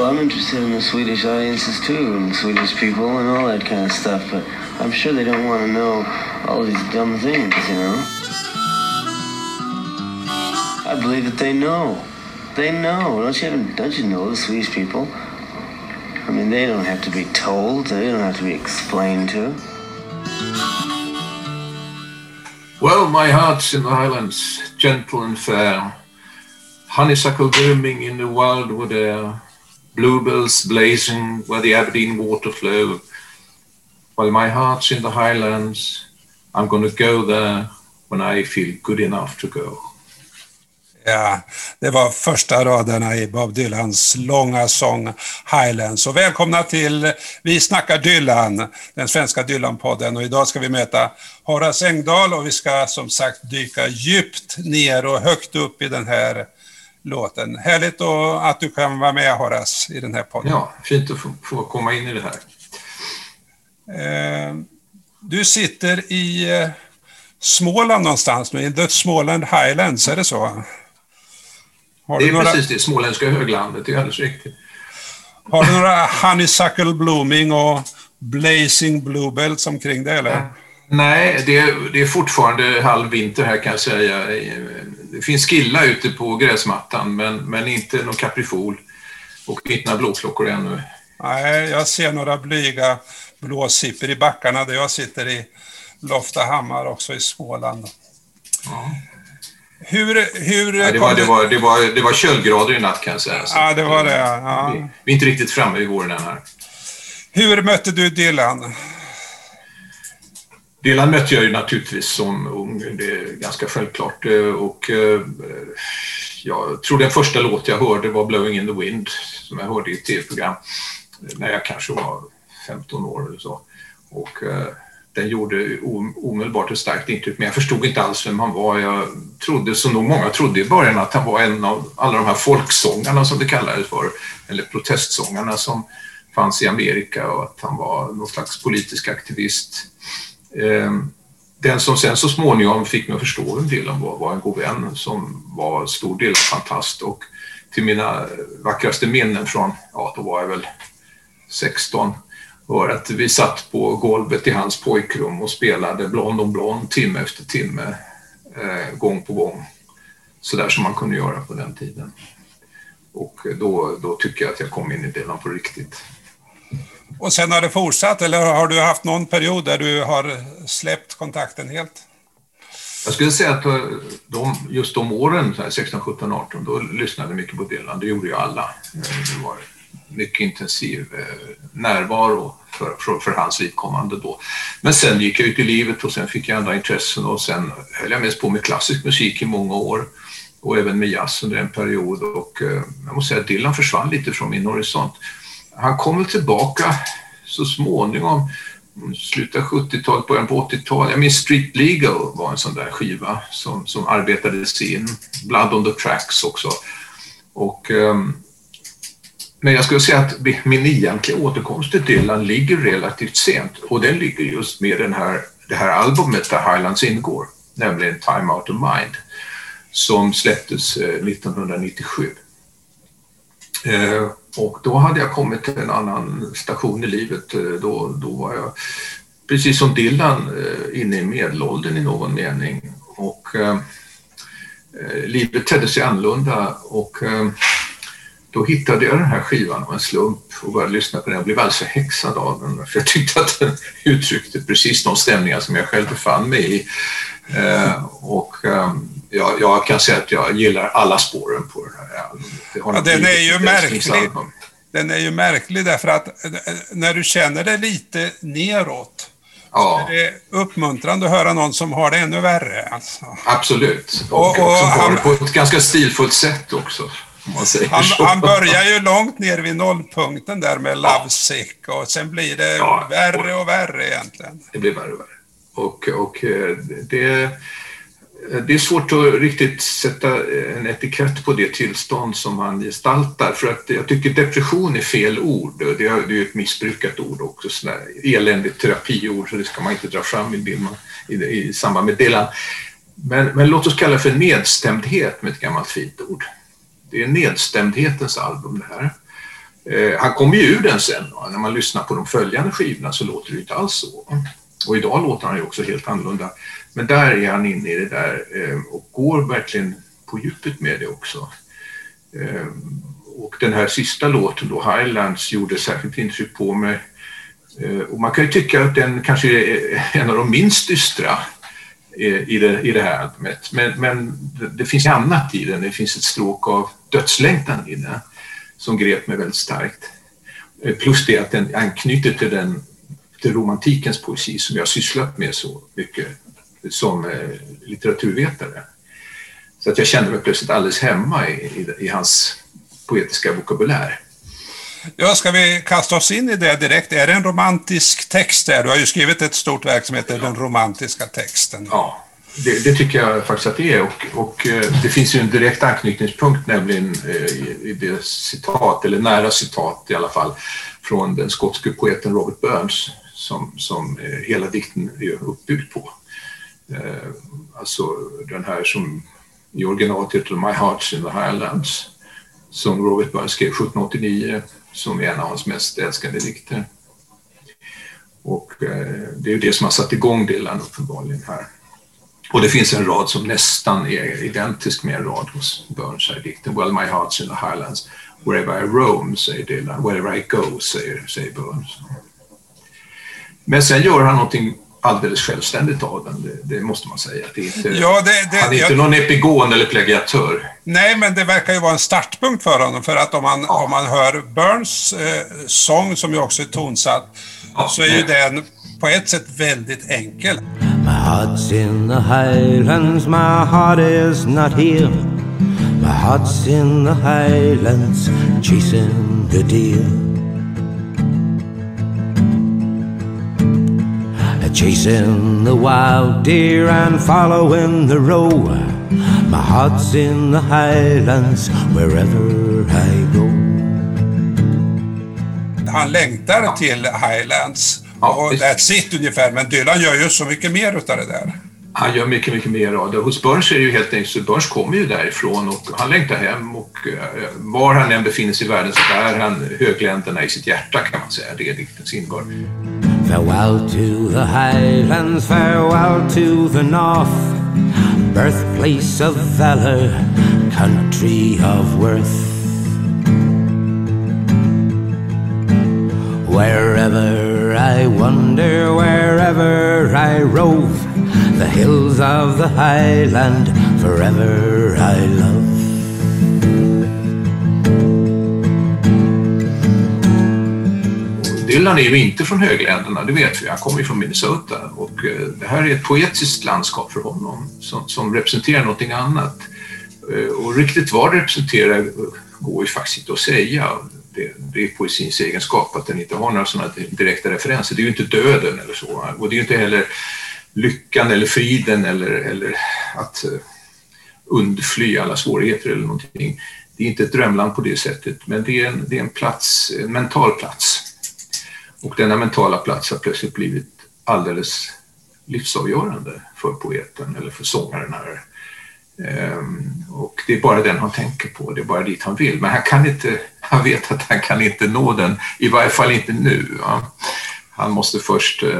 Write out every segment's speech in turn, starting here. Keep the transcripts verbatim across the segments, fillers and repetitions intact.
Well, I'm interested in the Swedish audiences too, and Swedish people and all that kind of stuff, but I'm sure they don't want to know all these dumb things, you know? I believe that they know. They know. Don't you, have, don't you know the Swedish people? I mean, they don't have to be told. They don't have to be explained to. Well, My Heart's in the Highlands, gentle and fair. Honeysuckle blooming in the wild wood air, bluebells blazing where the Aberdeen water flow. While my heart's in the highlands, I'm gonna go there when I feel good enough to go. Ja, det var första raderna i Bob Dylans långa sång Highlands. Och välkomna till Vi snackar Dylan, den svenska Dylan-podden. Och idag ska vi möta Horace Engdahl och vi ska som sagt dyka djupt ner och högt upp i den här låten. Härligt att du kan vara med, Horace, i den här podden. Ja, fint att få komma in i det här. Du sitter i Småland någonstans nu, i The Småland Highlands, är det så? Har det är några... precis det, småländska höglandet, det är alldeles riktigt. Har du några honeysuckle blooming och blazing bluebells omkring det, eller? Nej, det är, det är fortfarande halvvinter här kan jag säga. Det finns skilla ute på gräsmattan, men, men inte någon kaprifol och inte några blåklockor ännu. Nej, jag ser några blyga blåsipper i backarna där jag sitter i Loftahammar, också i Småland. Ja. Hur, hur ja, det, var, det, var, det, var, det var kölgrader i natt kan jag säga. Så. Ja, det var det. Ja. Vi, vi är inte riktigt framme i våren än här. Hur mötte du Dylan? Dylan mötte jag ju naturligtvis som ung, det är ganska självklart. Och jag tror den första låt jag hörde var Blowing in the Wind, som jag hörde i ett tv-program när jag kanske var femton år eller så. Och den gjorde omedelbart ett starkt intryck, men jag förstod inte alls vem han var. Jag trodde, som nog många trodde i början, att han var en av alla de här folksångarna som det kallades för, eller protestsångarna som fanns i Amerika, och att han var någon slags politisk aktivist. Den som sen så småningom fick mig att förstå vem Dylan var, var en god vän som var stor del fantast, och till mina vackraste minnen från, ja då var jag väl sexton, var att vi satt på golvet i hans pojkrum och spelade Blonde on Blonde timme efter timme, eh, gång på gång, så där som man kunde göra på den tiden. Och då, då tycker jag att jag kom in i Dylan på riktigt. Och sen har det fortsatt, eller har du haft någon period där du har släppt kontakten helt? Jag skulle säga att de, just de åren, sexton, sjutton, arton, då lyssnade jag mycket på Dylan. Det gjorde ju alla. Det var mycket intensiv närvaro för, för, för hans vidkommande då. Men sen gick jag ut i livet och sen fick jag andra intressen, och sen höll jag mest på med klassisk musik i många år. Och även med jazz under en period, och jag måste säga att Dylan försvann lite från min horisont. Han kom tillbaka så småningom, slutet sjuttiotalet, början på åttiotalet. Jag minns Street Legal var en sån där skiva som, som arbetades in. Blood on the Tracks också. Och, um, men jag skulle säga att min egentliga återkomst till Dylan ligger relativt sent. Och den ligger just med den här, det här albumet där Highlands ingår, nämligen Time Out of Mind, som släpptes nittonhundranittiosju. Uh, Och då hade jag kommit till en annan station i livet. Då, då var jag, precis som Dylan, inne i medelåldern i någon mening. Och eh, livet tedde sig annorlunda. Och eh, då hittade jag den här skivan av en slump och började lyssna på den. Jag blev alldeles förhäxad av den. För jag tyckte att den uttryckte precis de stämningar som jag själv befann mig i. Eh, och... Eh, Ja, jag kan säga att jag gillar alla spåren på den här. Det ja, den är ju märklig. Den är ju märklig därför att när du känner det lite neråt, ja, så är det uppmuntrande att höra någon som har det ännu värre. Alltså. Absolut. Och, och, och, och som han, har det på ett ganska stilfullt sätt också. Om man säger han, så. Han börjar ju långt ner vid nollpunkten där med Love Sick, och sen blir det ja, värre och värre egentligen. Det blir värre och värre. Och, och det... Det är svårt att riktigt sätta en etikett på det tillstånd som han gestaltar, för att jag tycker depression är fel ord. Det är ju ett missbrukat ord också, sådär eländigt terapiord, så det ska man inte dra fram i, Dylan, i, i samband med Dylan. Men, men låt oss kalla det för nedstämdhet med ett gammalt fint ord. Det är nedstämdhetens album det här. Eh, han kom ju ur den sen. Va? När man lyssnar på de följande skivorna så låter det inte alls så. Och idag låter han ju också helt annorlunda. Men där är han inne i det där eh, och går verkligen på djupet med det också. Eh, och den här sista låten då, Highlands, gjorde särskilt intryck på mig. Eh, och man kan ju tycka att den kanske är en av de minst dystra i det, i det här albumet. Men, men det, det finns annat i den. Det finns ett stråk av dödslängtan i den som grep mig väldigt starkt. Plus det att den anknyter till den till romantikens poesi som jag sysslat med så mycket som eh, litteraturvetare. Så att jag kände mig plötsligt alldeles hemma i, i, i hans poetiska vokabulär. Ja, ska vi kasta oss in i det direkt? Är det en romantisk text där? Du har ju skrivit ett stort verk som heter Den romantiska texten. Ja, det, det tycker jag faktiskt att det är. Och, och det finns ju en direkt anknytningspunkt, nämligen i det citat, eller nära citat i alla fall, från den skotske poeten Robert Burns som, som hela dikten är uppbyggd på. Alltså den här som i originalet heter My Heart's in the Highlands, som Robert Burns skrev sjutton åttionio, som är en av hans mest älskade dikter. Och eh, det är ju det som har satt igång Dylan uppenbarligen här. Och det finns en rad som nästan är identisk med en rad hos Burns här i dikten. Well, my heart's in the highlands. Wherever I roam, säger Dylan. Wherever I go, säger, säger Burns. Men sen gör han någonting alldeles självständigt av den, det, det måste man säga. Det är inte, ja, det, det, han är inte jag, någon epigon eller plagiatör. Nej, men det verkar ju vara en startpunkt för honom, för att om man, ja. om man hör Burns eh, sång, som ju också är tonsatt, ja, så är ju den på ett sätt väldigt enkel. My heart's in the highlands, my heart is not here. My heart's in the highlands, chasing the deer. Chasing the wild deer and following the roe. My heart's in the highlands wherever I go. Han längtar ja. till highlands ja, och det är sitt ungefär, men Dylan gör ju så mycket mer utav det där. Han gör mycket, mycket mer av det. Hos Burns är det ju helt enkelt, Burns kommer ju därifrån och han längtar hem, och var han än befinner sig i världen så bär han högländerna i sitt hjärta, kan man säga. Det är diktens innebörd. Farewell to the highlands, farewell to the north, birthplace of valor, country of worth. Wherever I wander, wherever I rove, the hills of the highland forever I love. Dylan är ju inte från högländerna, det vet vi. Han kommer ju från Minnesota, och det här är ett poetiskt landskap för honom som, som representerar någonting annat. Och riktigt vad det representerar går ju faktiskt inte att säga. Det, det är poesins egenskap att den inte har några sådana direkta referenser. Det är ju inte döden eller så. Och det är ju inte heller lyckan eller friden eller, eller att undfly alla svårigheter eller någonting. Det är inte ett drömland på det sättet, men det är en, det är en plats, en mental plats. Och denna mentala plats har plötsligt blivit alldeles livsavgörande för poeten eller för sångaren här. Ehm, och det är bara den han tänker på, det är bara dit han vill. Men han kan inte, han vet att han kan inte nå den, i varje fall inte nu. Ja. Han måste först, uh,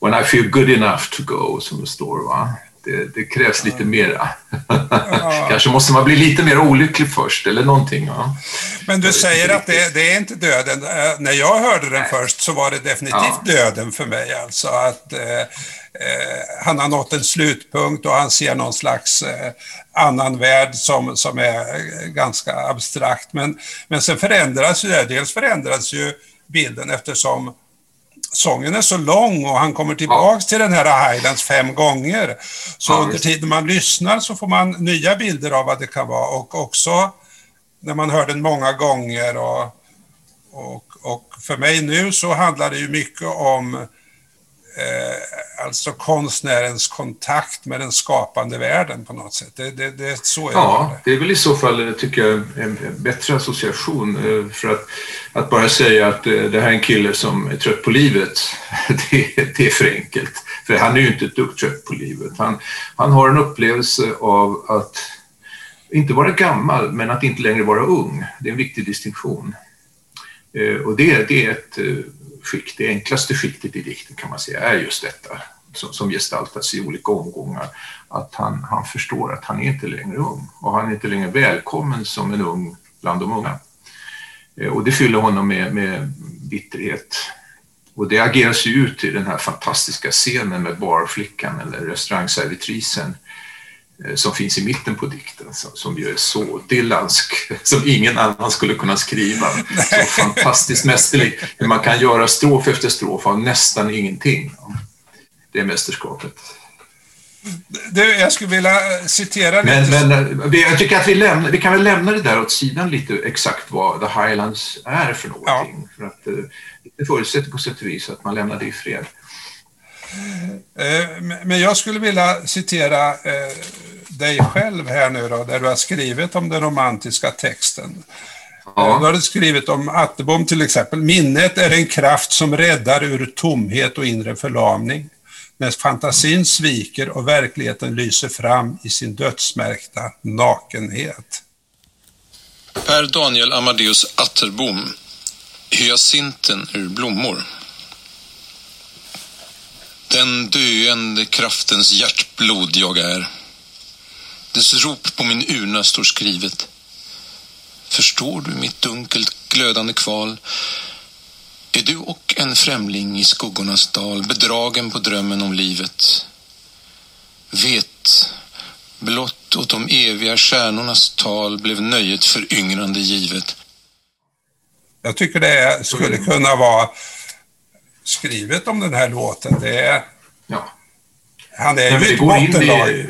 when I feel good enough to go, som det står, va? Det, det krävs lite mera. Ja. Kanske måste man bli lite mer olycklig först eller någonting. Ja. Men du säger att det, det är inte döden. När jag hörde den Nej. först så var det definitivt ja. döden för mig. Alltså att eh, han har nått en slutpunkt och han ser någon slags eh, annan värld som, som är ganska abstrakt. Men, men sen förändras ju det. Dels förändras ju bilden eftersom sången är så lång och han kommer tillbaka ja. till den här Highlands fem gånger. Så ja, under tiden man lyssnar så får man nya bilder av vad det kan vara, och också när man hör den många gånger. Och, och, och för mig nu så handlar det ju mycket om eh, alltså konstnärens kontakt med den skapande världen på något sätt. Det, det, det är så jag Ja, det. det är väl i så fall, tycker jag, en bättre association, för att, att bara säga att det här är en kille som är trött på livet, det, det är för enkelt. För han är ju inte ett dugg trött på livet. Han, han har en upplevelse av att inte vara gammal, men att inte längre vara ung. Det är en viktig distinktion. Och det, det är ett skikt, det enklaste skiktet i dikten kan man säga är just detta som, som gestaltas i olika omgångar. Att han, han förstår att han är inte längre ung och han är inte längre välkommen som en ung bland de unga. Och det fyller honom med, med bitterhet. Och det ageras ju ut i den här fantastiska scenen med barflickan eller restaurangservitrisen som finns i mitten på dikten, som ju är så Dylansk som ingen annan skulle kunna skriva. Så fantastiskt mästerligt hur man kan göra strof efter strof av nästan ingenting. Det är mästerskapet. Du, jag skulle vilja citera lite. Men, men jag tycker att vi, lämnar, vi kan väl lämna det där åt sidan lite exakt vad The Highlands är för någonting. Ja. För att det förutsätter på sätt och vis att man lämnar det i fred. Men jag skulle vilja citera dig själv här nu då, där du har skrivit om den romantiska texten. Ja. Du har skrivit om Atterbom till exempel. Minnet är en kraft som räddar ur tomhet och inre förlamning. När fantasin sviker och verkligheten lyser fram i sin dödsmärkta nakenhet. Per Daniel Amadeus Atterbom, Hyacinthen ur blommor. Den döende kraftens hjärtblod jag är. Dess rop på min urna står skrivet. Förstår du mitt dunkelt glödande kval? Är du och en främling i skuggornas dal, bedragen på drömmen om livet? Vet, blott åt de eviga stjärnornas tal blev nöjet föryngrande givet. Jag tycker det skulle kunna vara skrivet om den här låten. Det är, ja. Han är ju ett bottenlag.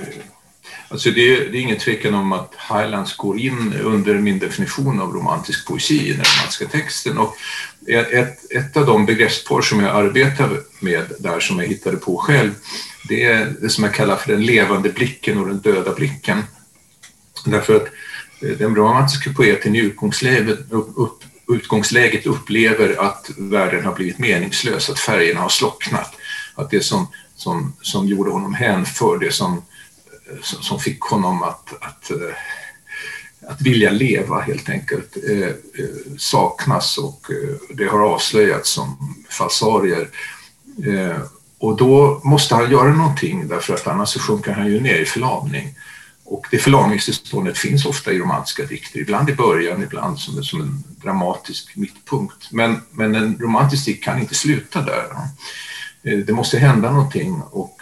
Alltså det, det är ingen tvekan om att Highlands går in under min definition av romantisk poesi i den romantiska texten. Och ett, ett av de begreppspar som jag arbetar med där som jag hittade på själv, det är det som jag kallar för den levande blicken och den döda blicken. Därför att den romantiska poeten i utgångsläget, upp, utgångsläget upplever att världen har blivit meningslös, att färgerna har slocknat, att det som, som, som gjorde honom hänför, det som som fick honom att, att, att vilja leva helt enkelt saknas, och det har avslöjats som falsarier. Och då måste han göra någonting, därför att annars så sjunker han ju ner i förlamning. Och det förlamningstillståndet finns ofta i romantiska dikter, ibland i början, ibland som, som en dramatisk mittpunkt. Men, men en romantisk dikt kan inte sluta där. Det måste hända någonting och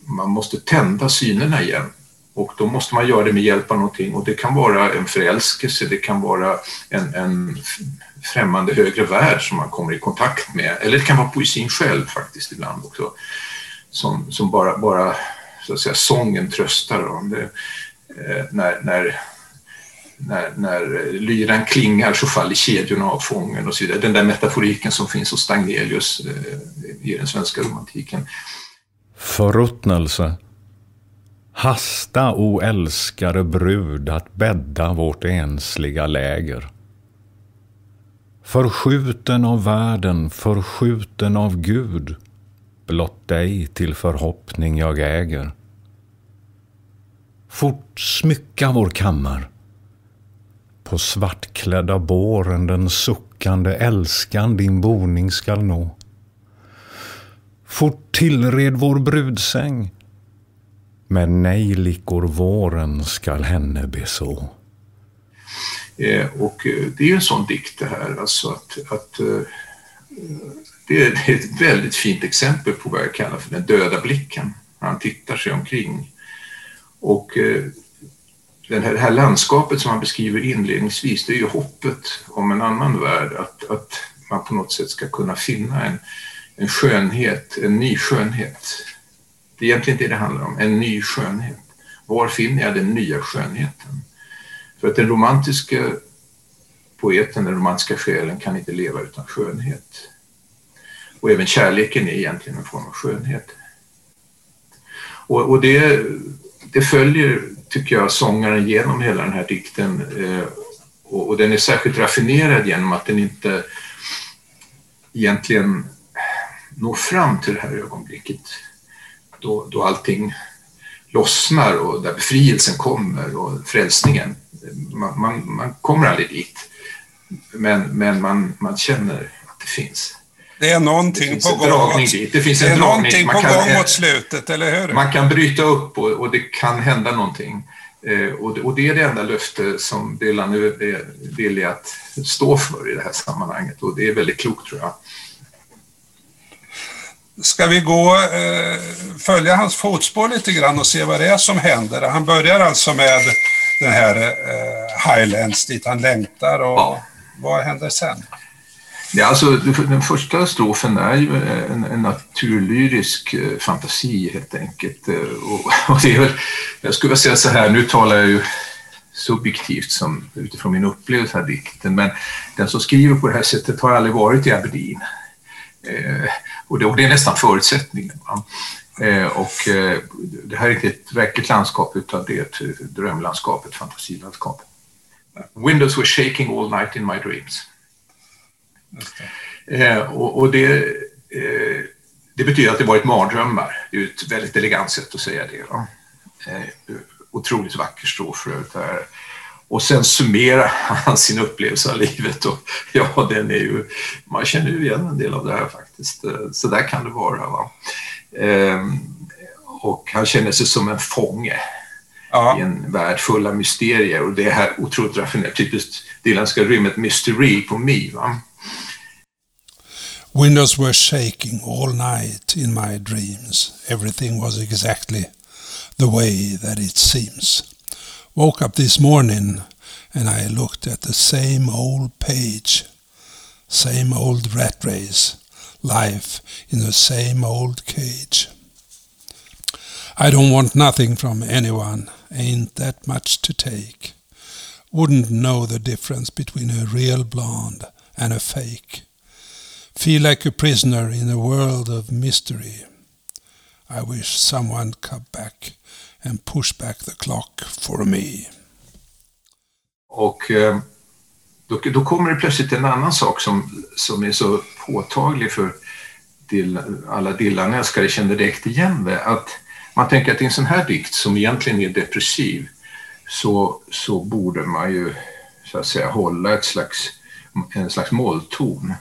man måste tända synerna igen. Och då måste man göra det med hjälp av någonting. Och det kan vara en förälskelse, det kan vara en, en främmande högre värld som man kommer i kontakt med. Eller det kan vara poesin själv faktiskt ibland också. Som, som bara, bara så att säga, sången tröstar om det. Eh, när... när När, när lyran klingar så faller kedjorna av fången och så vidare. Den där metaforiken som finns hos Stagnelius eh, i den svenska romantiken. Förruttnelse. Hasta, o älskare brud, att bädda vårt ensliga läger. Förskjuten av världen, förskjuten av Gud, blott dig till förhoppning jag äger. Fort smycka vår kammar. På svartklädda båren den suckande älskan din boning skall nå. Fort tillred vår brudsäng, men nej likor våren skall henne beså. Eh, och det är ju en sån dikt det här, alltså att, att eh, det är ett väldigt fint exempel på vad jag kallar för den döda blicken. Han tittar sig omkring och eh, Det här, det här landskapet som man beskriver inledningsvis, det är ju hoppet om en annan värld, att, att man på något sätt ska kunna finna en, en skönhet, en ny skönhet. Det är egentligen det det handlar om, en ny skönhet. Var finner jag den nya skönheten? För att den romantiska poeten, den romantiska själen kan inte leva utan skönhet. Och även kärleken är egentligen en form av skönhet. Och, och det, det följer, tycker jag, sångaren genom hela den här dikten, och den är särskilt raffinerad genom att den inte egentligen når fram till det här ögonblicket då, då allting lossnar och där befrielsen kommer och frälsningen. Man, man, man kommer aldrig dit, men, men man, man känner att det finns. Det är någonting det finns på gång. Åt, det finns det en dragning man på kan, gång åt slutet, eller hur? Man kan bryta upp och, och det kan hända någonting. Eh, och, och det är det enda löfte som Dylan nu är villig att stå för i det här sammanhanget. Och det är väldigt klokt, tror jag. Ska vi gå eh, följa hans fotspår lite grann och se vad det är som händer? Han börjar alltså med den här eh, Highlands dit han längtar, och ja. Vad händer sen? Ja, alltså, den första strofen är ju en, en naturlyrisk fantasi helt enkelt. Och, och det är väl, jag skulle säga så här, nu talar jag ju subjektivt som, utifrån min upplevelse här dikten, men den som skriver på det här sättet har aldrig varit i Aberdeen. Eh, och, det, och det är nästan förutsättningen. Eh, och eh, det här är inte ett verkligt landskap, utan det är ett drömlandskap, ett fantasilandskap. Windows were shaking all night in my dreams. Eh, och, och det, eh, det betyder att det varit mardrömmar. Det är ett väldigt elegant sätt att säga det. Va? Eh, otroligt vacker strof för övrigt här. Och sen summerar han sin upplevelse av livet. Och, ja, den är ju, man känner ju igen en del av det här faktiskt. Så där kan det vara. Va? Eh, och han känner sig som en fånge. Ja. I en värld full av mysterier. Och det här otroligt raffinerat. Typiskt dylanska rymmet mystery på mig, va? Windows were shaking all night in my dreams. Everything was exactly the way that it seems. Woke up this morning and I looked at the same old page, same old rat race, life in the same old cage. I don't want nothing from anyone, ain't that much to take. Wouldn't know the difference between a real blonde and a fake. Feel like a prisoner in a world of mystery. I wish someone come back and push back the clock for me. Och eh, då, då kommer det plötsligt en annan sak som, som är så påtaglig för Dylan, alla Dylan-älskare känner direkt igen det. Att man tänker att i en sån här dikt som egentligen är depressiv så, så borde man ju så att säga hålla ett slags, en slags målton.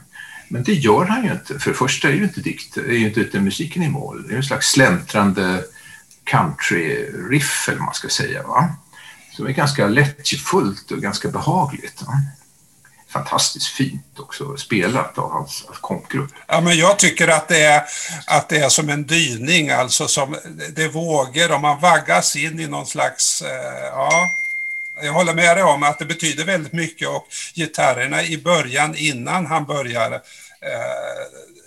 Men det gör han ju inte. För det första är ju inte dikt, är ju inte ute musiken i mål. Det är en slags släntrande country-riff, eller man ska säga, va? Som är ganska lättjefullt och ganska behagligt. Va? Fantastiskt fint också, spelat av hans kompgrupp. Ja, men jag tycker att det är, att det är som en dyning, alltså som det vågar om man vaggas in i någon slags... Eh, ja. Jag håller med dig om att det betyder väldigt mycket, och gitarrerna i början innan han börjar eh,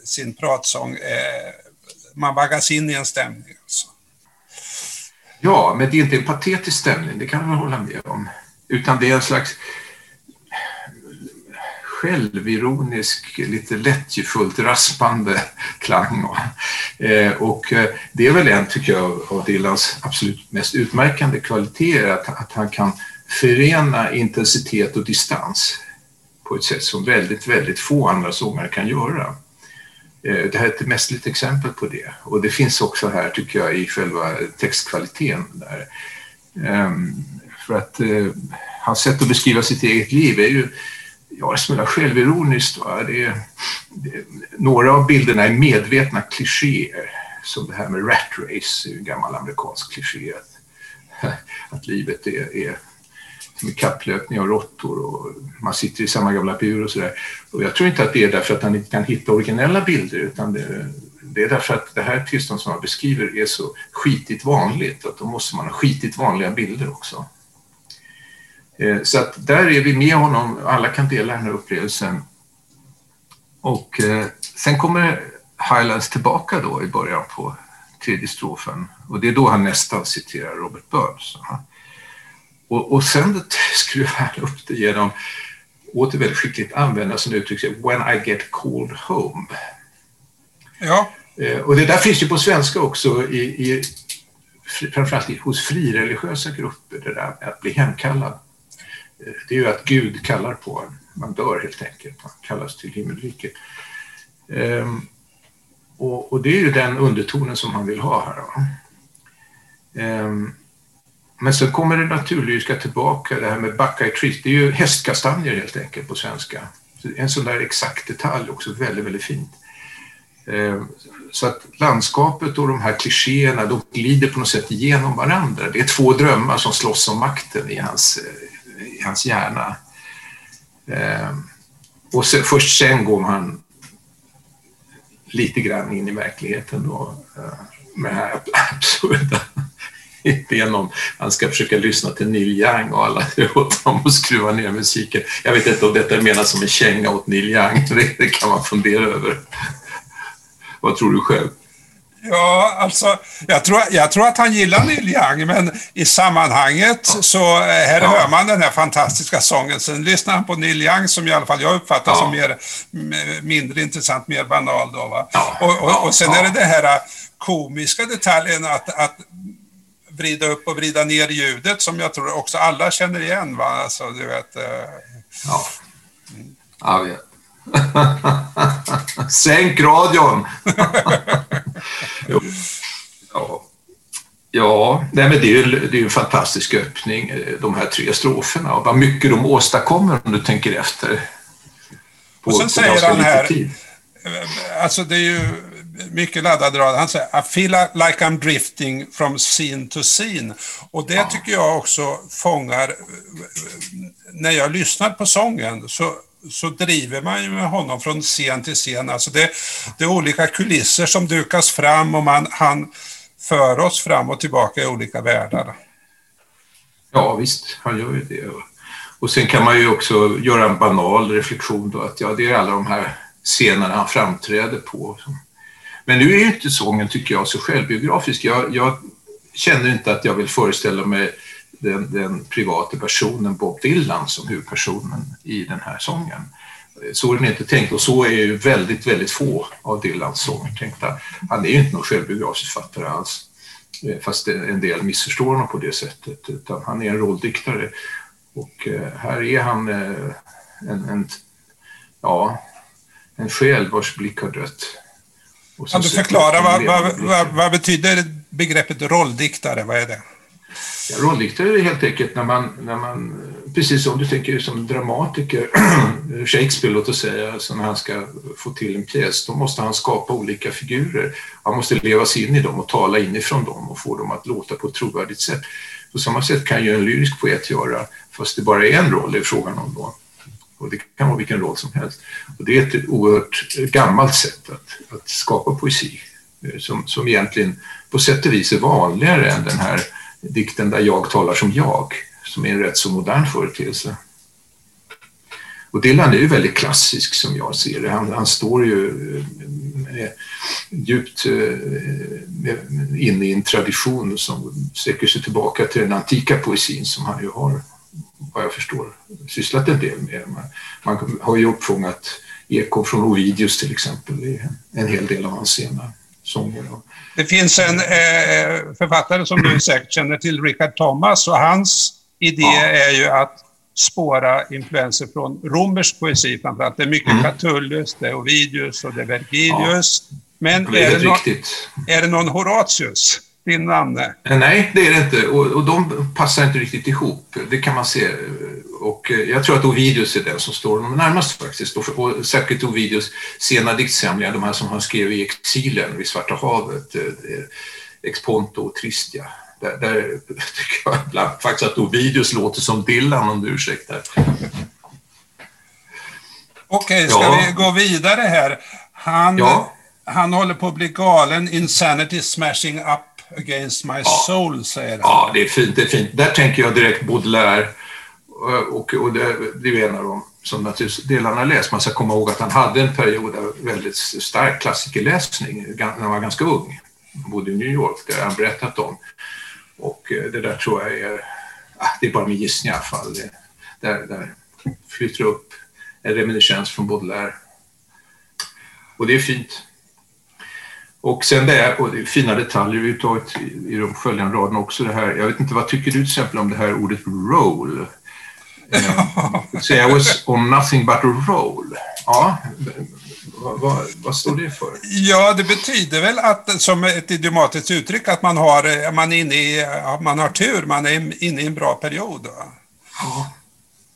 sin pratsång, eh, man vaggas in i en stämning. Alltså. Ja, men det är inte en patetisk stämning, det kan man hålla med om. Utan det är en slags självironisk, lite lättjefullt raspande klang. Eh, och det är väl en, tycker jag, av Dylans absolut mest utmärkande kvaliteter, att, att han kan förena intensitet och distans på ett sätt som väldigt, väldigt få andra sångare kan göra. Det här är ett mästerligt exempel på det. Och det finns också här, tycker jag, i själva textkvaliteten. Där. För att hans sätt att beskriva sitt eget liv är ju, ja, det smäller självironiskt. Va? Det är, det, några av bilderna är medvetna klichéer, som det här med rat race, en gammal amerikansk kliché. Att livet är, är som en kapplöpning av råttor och man sitter i samma gamla bur och sådär. Och jag tror inte att det är därför att han inte kan hitta originella bilder, utan det, det är därför att det här tillstånd som han beskriver är så skitigt vanligt, att då måste man ha skitigt vanliga bilder också. Eh, så att där är vi med honom, alla kan dela den här upplevelsen. Och eh, sen kommer Highlands tillbaka då i början på tredje strofen, och det är då han nästan citerar Robert Burns. Och, och sen skruvar han upp det genom åter väldigt skickligt använda som uttryck sig when I get called home. Ja. Eh, och det där finns ju på svenska också i, i framförallt hos frireligiösa grupper, det där att bli hemkallad. Eh, det är ju att Gud kallar på en. Man dör helt enkelt. Man kallas till himmelriket. Eh, och, och det är ju den undertonen som han vill ha här. Eh, Men så kommer det naturlyriska tillbaka, det här med backa i trist. Det är ju hästkastanjer helt enkelt på svenska. En sån där exakt detalj också, väldigt, väldigt fint. Så att landskapet och de här klichéerna, de glider på något sätt igenom varandra. Det är två drömmar som slåss om makten i hans, i hans hjärna. Och sen, först sen går han lite grann in i verkligheten då, med det här absurda idén om han ska försöka lyssna till Neil Young och alla åt honom och skruva ner musiken. Jag vet inte om detta är menat som en känga åt Neil Young, det kan man fundera över. Vad tror du själv? Ja, alltså, jag tror, jag tror att han gillar Neil Young, men i sammanhanget så här ja. hör man den här fantastiska sången. Sen lyssnar han på Neil Young, som i alla fall jag uppfattar ja. som mer, mindre intressant, mer banal då, va? Ja. Och, och, och sen ja. är det den här komiska detaljen att, att vrida upp och vrida ner ljudet, som jag tror också alla känner igen, va? Alltså, du vet... Ja, ja vi sänk radion. ja, ja. Nej, men det är ju det är en fantastisk öppning, de här tre stroferna, och vad mycket de åstadkommer om du tänker efter. På, och sen säger han här tid. Alltså det är ju mycket laddad rad. Han säger I feel like I'm drifting from scene to scene. Och det ja. tycker jag också fångar. När jag lyssnar på sången så så driver man ju med honom från scen till scen. Alltså det, det är olika kulisser som dukas fram och man, han för oss fram och tillbaka i olika världar. Ja visst, han gör ju det. Och sen kan man ju också göra en banal reflektion då, att ja, det är alla de här scenerna han framträder på. Men nu är ju inte sången, tycker jag, så självbiografisk. Jag, jag känner inte att jag vill föreställa mig Den, den privata personen Bob Dylan som huvudpersonen i den här sången. Så är det inte tänkt, och så är ju väldigt, väldigt få av Dylans sånger tänkta. Han är ju inte någon självbiografisk författare alls, fast en del missförstår honom på det sättet, utan han är en rolldiktare. Och här är han en, en, ja, en själ vars blick har dött. Kan du förklara, vad, vad, vad, vad betyder begreppet rolldiktare, vad är det? Ja, rolldiktare är helt enkelt när man, när man, precis som du tänker som dramatiker, Shakespeare låt oss säga, så när han ska få till en pjäs, då måste han skapa olika figurer. Han måste leva sig in i dem och tala inifrån dem och få dem att låta på ett trovärdigt sätt. På samma sätt kan ju en lyrisk poet göra, fast det bara är en roll det är frågan om då. Och det kan vara vilken roll som helst. Och det är ett oerhört gammalt sätt att, att skapa poesi, som, som egentligen på sätt och vis är vanligare än den här dikten där jag talar som jag, som är en rätt så modern företeelse. Och Dylan är ju väldigt klassisk som jag ser det. Han, han står ju med, djupt med, inne i en tradition som sträcker sig tillbaka till den antika poesin, som han ju har, vad jag förstår, sysslat en del med. Man, man har ju uppfångat ekon från Ovidius till exempel i en hel del av hans scener. Det finns en eh, författare som du säkert känner till, Richard Thomas, och hans idé ja. är ju att spåra influenser från romersk poesi framförallt. Det är mycket mm. Catullus, det är Ovidius och det är Vergilius. Ja. Men det är, är, det någon, är det någon Horatius, din namn? Nej, det är det inte, och, och de passar inte riktigt ihop, det kan man se. Och jag tror att Ovidius är den som står honom närmast faktiskt. Och säkert Ovidius sena diktsamlingar, de här som han skrev i exilen vid Svarta havet, Exponto och Tristia. Där, där tycker jag ibland faktiskt att Ovidius låter som Dylan, om du ursäktar. Okej, ska ja. vi gå vidare här? Han, ja. han håller på att bli galen. Insanity smashing up against my ja. soul, säger han. Ja, det är fint, det är fint. Där tänker jag direkt Baudelaire. Och, och det, det är en av dem som naturligtvis Dylan har läst. Man ska komma ihåg att han hade en period av väldigt stark klassikerläsning när han var ganska ung. Han bodde i New York, där han berättat om. Och det där tror jag är, det är bara min gissning i alla fall. Det, där, där flyttar upp en reminiscens från Baudelaire. Och det är fint. Och sen det är, och det är fina detaljer vi tar i de följande raderna också, det här. Jag vet inte, vad tycker du till exempel om det här ordet roll? Uh, so I was on nothing but a roll. Ja, Vad, vad, vad står det för? Ja, det betyder väl att, som ett idiomatiskt uttryck, att man har, man är inne i, man har tur, man är inne i en bra period. Ja,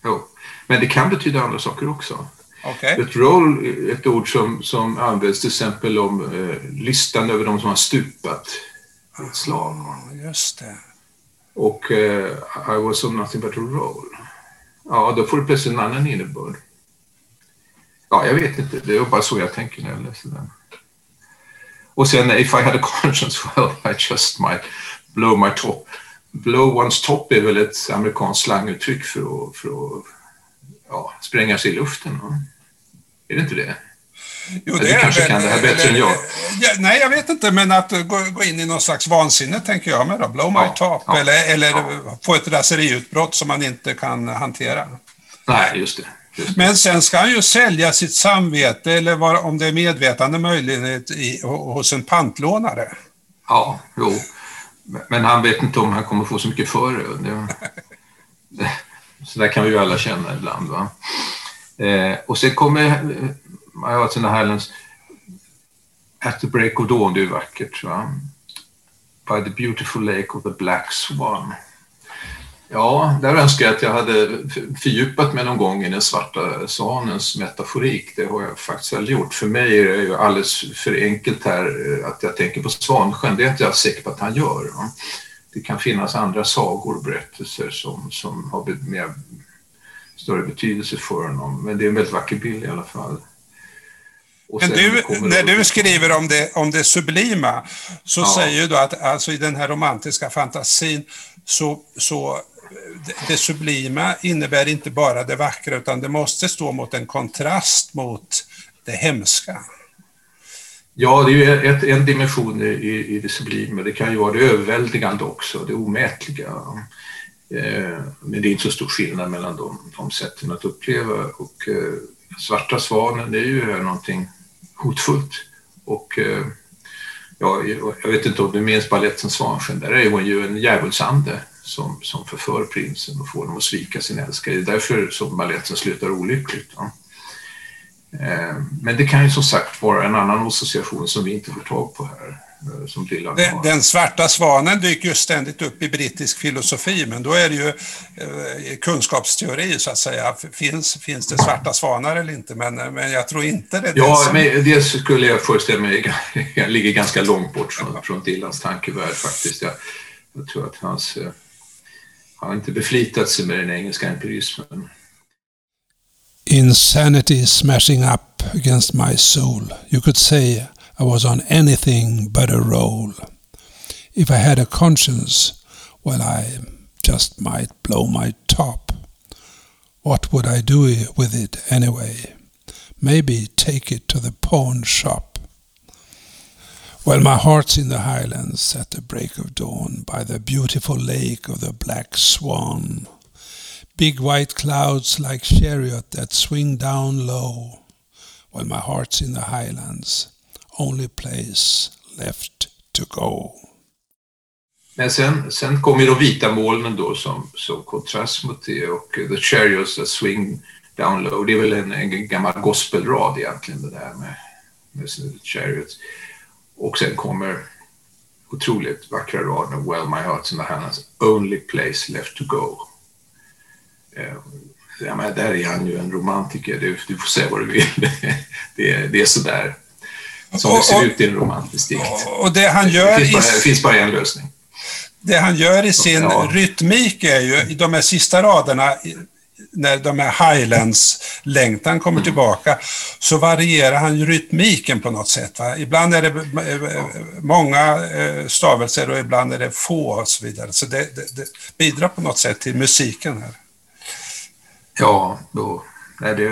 jo. Men det kan betyda andra saker också. Okay. Ett roll, ett ord som, som används till exempel om eh, listan över de som har stupat i ett slag. Just det. Och eh, I was on nothing but a roll. Ja, då får du plötsligt en annan innebörd. Ja, jag vet inte. Det är bara så jag tänker när jag läser den. Och sen, if I had a conscience, well, I just might blow my top. Blow one's top är väl ett amerikanskt slanguttryck för att, för att ja, spränga sig i luften. Ja. Är det inte det? Jo, det, det är kanske väl, kan det här bättre det, än jag. Ja, nej, jag vet inte, men att gå, gå in i någon slags vansinne tänker jag med då. Blow my ja, top ja, eller, eller ja. Få ett raseriutbrott som man inte kan hantera. Nej, just det. Men sen ska han ju sälja sitt samvete eller var, om det är medvetande möjlighet i, hos en pantlånare. Ja, jo. Men han vet inte om han kommer få så mycket för det. det så där kan vi ju alla känna ibland. Va? Eh, och sen kommer My Heart's in the Highlands. At the break of dawn, det är vackert. Va? By the beautiful lake of the black swan. Ja, där önskar jag att jag hade fördjupat mig någon gång i den svarta svanens metaforik. Det har jag faktiskt aldrig gjort. För mig är det ju alldeles för enkelt här att jag tänker på Svansjön. Det är inte jag säker på att han gör. Va? Det kan finnas andra sagor och berättelser som, som har mer, större betydelse för honom. Men det är en väldigt vacker bild i alla fall. Men du, när du skriver om det, om det sublima så ja. Säger du att alltså, i den här romantiska fantasin så, så det, det sublima innebär inte bara det vackra utan det måste stå mot en kontrast mot det hemska. Ja, det är ju ett, en dimension i, i det sublima. Det kan ju vara det överväldigande också, det omätliga. Eh, men det är inte så stor skillnad mellan de, de sätten att uppleva. Och eh, svarta svanen, det är ju någonting hotfullt. Och eh, ja, jag vet inte om du minns balletten Svansjön. Där är hon ju en djävulsande som, som förför prinsen och får honom att svika sin älskare. Det är därför som balletten slutar olyckligt. Ja. Men det kan ju som sagt vara en annan association som vi inte får tag på här. Som den, den svarta svanen dyker ju ständigt upp i brittisk filosofi, men då är det ju eh, kunskapsteori så att säga. Finns, finns det svarta svanar eller inte? Men, men jag tror inte det. Ja, det, som... men det skulle jag föreställa mig jag ligger ganska långt bort från, från Dylans tankevärld faktiskt. Jag, jag tror att hans, eh, han har inte beflitat sig med den engelska empirismen. Insanity smashing up against my soul. You could say I was on anything but a roll. If I had a conscience, well, I just might blow my top. What would I do with it anyway? Maybe take it to the pawn shop. Well, my heart's in the highlands at the break of dawn by the beautiful lake of the black swan. Big white clouds like chariot that swing down low. Well, my heart's in the highlands. Only place left to go. Men sen, sen kommer de vita molnen då som, som kontrast mot det och uh, the chariots that swing down low. Det är väl en, en gammal gospelrad egentligen det där med, med chariots. Och sen kommer otroligt vackra raden Well, my heart's in the highlands. Only place left to go. Uh, ja, men där är han ju en romantiker. Du, du får säga vad du vill. det, är, det är sådär. Som det ser och, och, ut i en romantisk dikt. Och det, han gör det, finns bara, i, det finns bara en lösning. Det han gör i sin ja. rytmik är ju i de här sista raderna när de här highlands-längtan kommer mm. tillbaka så varierar han ju rytmiken på något sätt. Va? Ibland är det ja. många stavelser och ibland är det få och så vidare. Så det, det, det bidrar på något sätt till musiken här. Ja, då är det...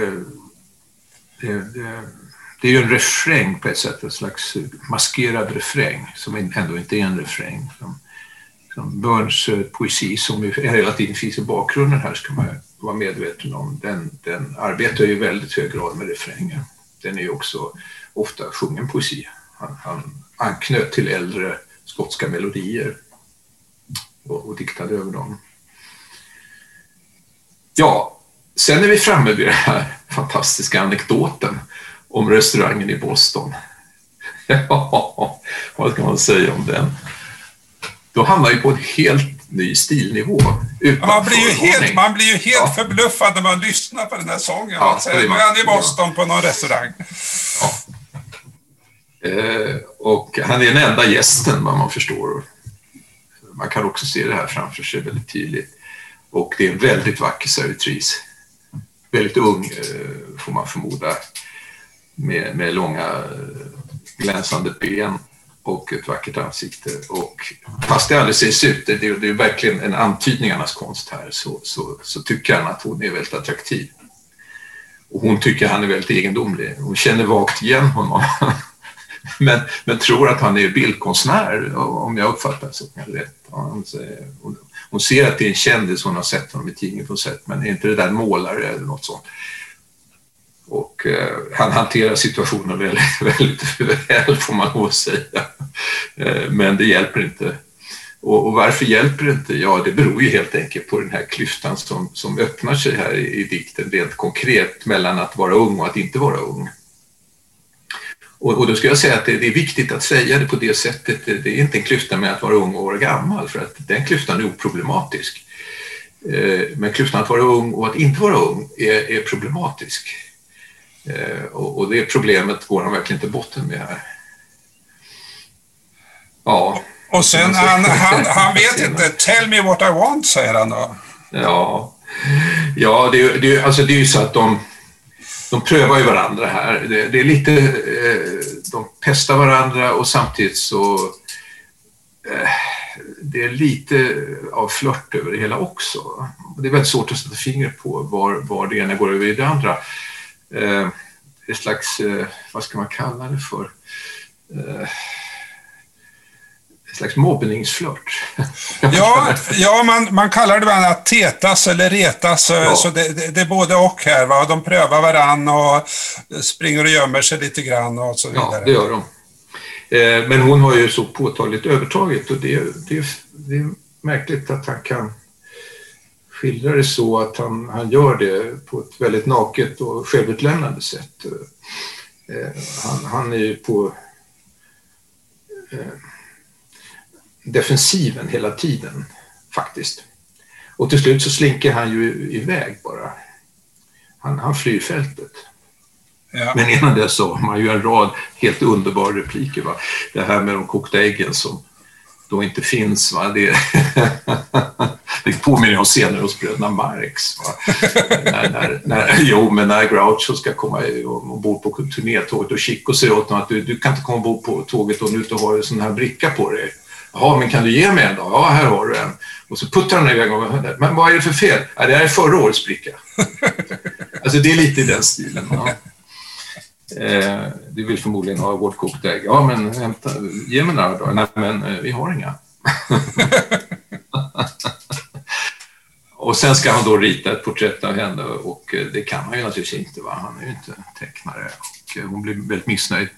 det, det Det är ju en refräng på ett sätt, en slags maskerad refräng som ändå inte är en refräng. Som, som Burns poesi som ju hela tiden finns i bakgrunden här ska man vara medveten om. Den, den arbetar ju i väldigt hög grad med refrängen. Den är ju också ofta sjungen poesi. Han, han anknöt till äldre skotska melodier och, och diktade över dem. Ja, sen är vi framme vid den här fantastiska anekdoten om restaurangen i Boston. Ja, vad kan man säga om den? Då hamnar vi på en helt ny stilnivå. Man blir ju helt, man blir ju helt ja. förbluffad när man lyssnar på den här sången. Ja, man säger, man är i Boston på någon restaurang. Ja. Eh, och han är den enda gästen, vad man förstår. Man kan också se det här framför sig väldigt tydligt. Och det är en väldigt vacker servitris. Väldigt ung, eh, får man förmoda. Med, med långa glänsande ben och ett vackert ansikte. Och fast det aldrig ses ut, det är, det är verkligen en antydningarnas konst här, så, så, så tycker han att hon är väldigt attraktiv. Och hon tycker han är väldigt egendomlig. Hon känner vagt igen honom. men, men tror att han är bildkonstnär, om jag uppfattar så rätt. Hon, hon, hon ser att det är en kändis, hon har sett honom i tidningen på sätt, men är inte det där målare eller något sånt. Och eh, han hanterar situationen väldigt, väldigt väl, får man nog säga. Eh, men det hjälper inte. Och, och varför hjälper det inte? Ja, det beror ju helt enkelt på den här klyftan som, som öppnar sig här i, i dikten rent konkret mellan att vara ung och att inte vara ung. Och, och då ska jag säga att det, det är viktigt att säga det på det sättet. Det, det är inte en klyfta med att vara ung och vara gammal, för att den klyftan är oproblematisk. Eh, men klyftan att vara ung och att inte vara ung är, är problematisk. Och det problemet går han verkligen inte botten med här. Ja. Och sen, han, han, han vet inte, tell me what I want, säger han då. Ja, ja det, det, alltså det är ju så att de, de prövar ju varandra här. Det, det är lite, de pestar varandra och samtidigt så, det är lite av flört över det hela också. Det är väldigt svårt att sätta fingret på var, var det ena går över i det andra. Eh, ett slags, eh, vad ska man kalla det för, eh, ett slags mobbningsflört. ja, ja man, man kallar det väl att tetas eller retas, ja. Så det, det, det är både och här, va? De prövar varann och springer och gömmer sig lite grann och så vidare. Ja, det gör de. Eh, men hon har ju så påtagligt övertaget, och det, det, det är märkligt att han kan skildrar det så att han, han gör det på ett väldigt naket och självutlämnande sätt. Eh, han, han är ju på eh, defensiven hela tiden, faktiskt. Och till slut så slinker han ju iväg bara. Han, han flyr fältet. Ja. Men innan det så har man ju en rad helt underbara repliker. Va? Det här med de kokta äggen som då inte finns, va? Det det påminner om senare hos bröderna Marx. när, när, när, jo, men när Groucho ska komma ombord på turnétåget och Chico säger åt honom att du, du kan inte komma ombord på tåget om du inte har en sån här bricka på dig. Jaha, men kan du ge mig en då? Ja, här har du en. Och så puttar han iväg och hör, men vad är det för fel? Ja, det här är förra årets bricka. Alltså det är lite i den stilen. Ja. Eh, du vill förmodligen ha vårt kokta ägg. Ja, men hämta, ge mig några då. Nej, men eh, vi har inga. Och sen ska han då rita ett porträtt av henne, och det kan han ju naturligtvis inte, va? Han är ju inte tecknare, och hon blir väldigt missnöjd.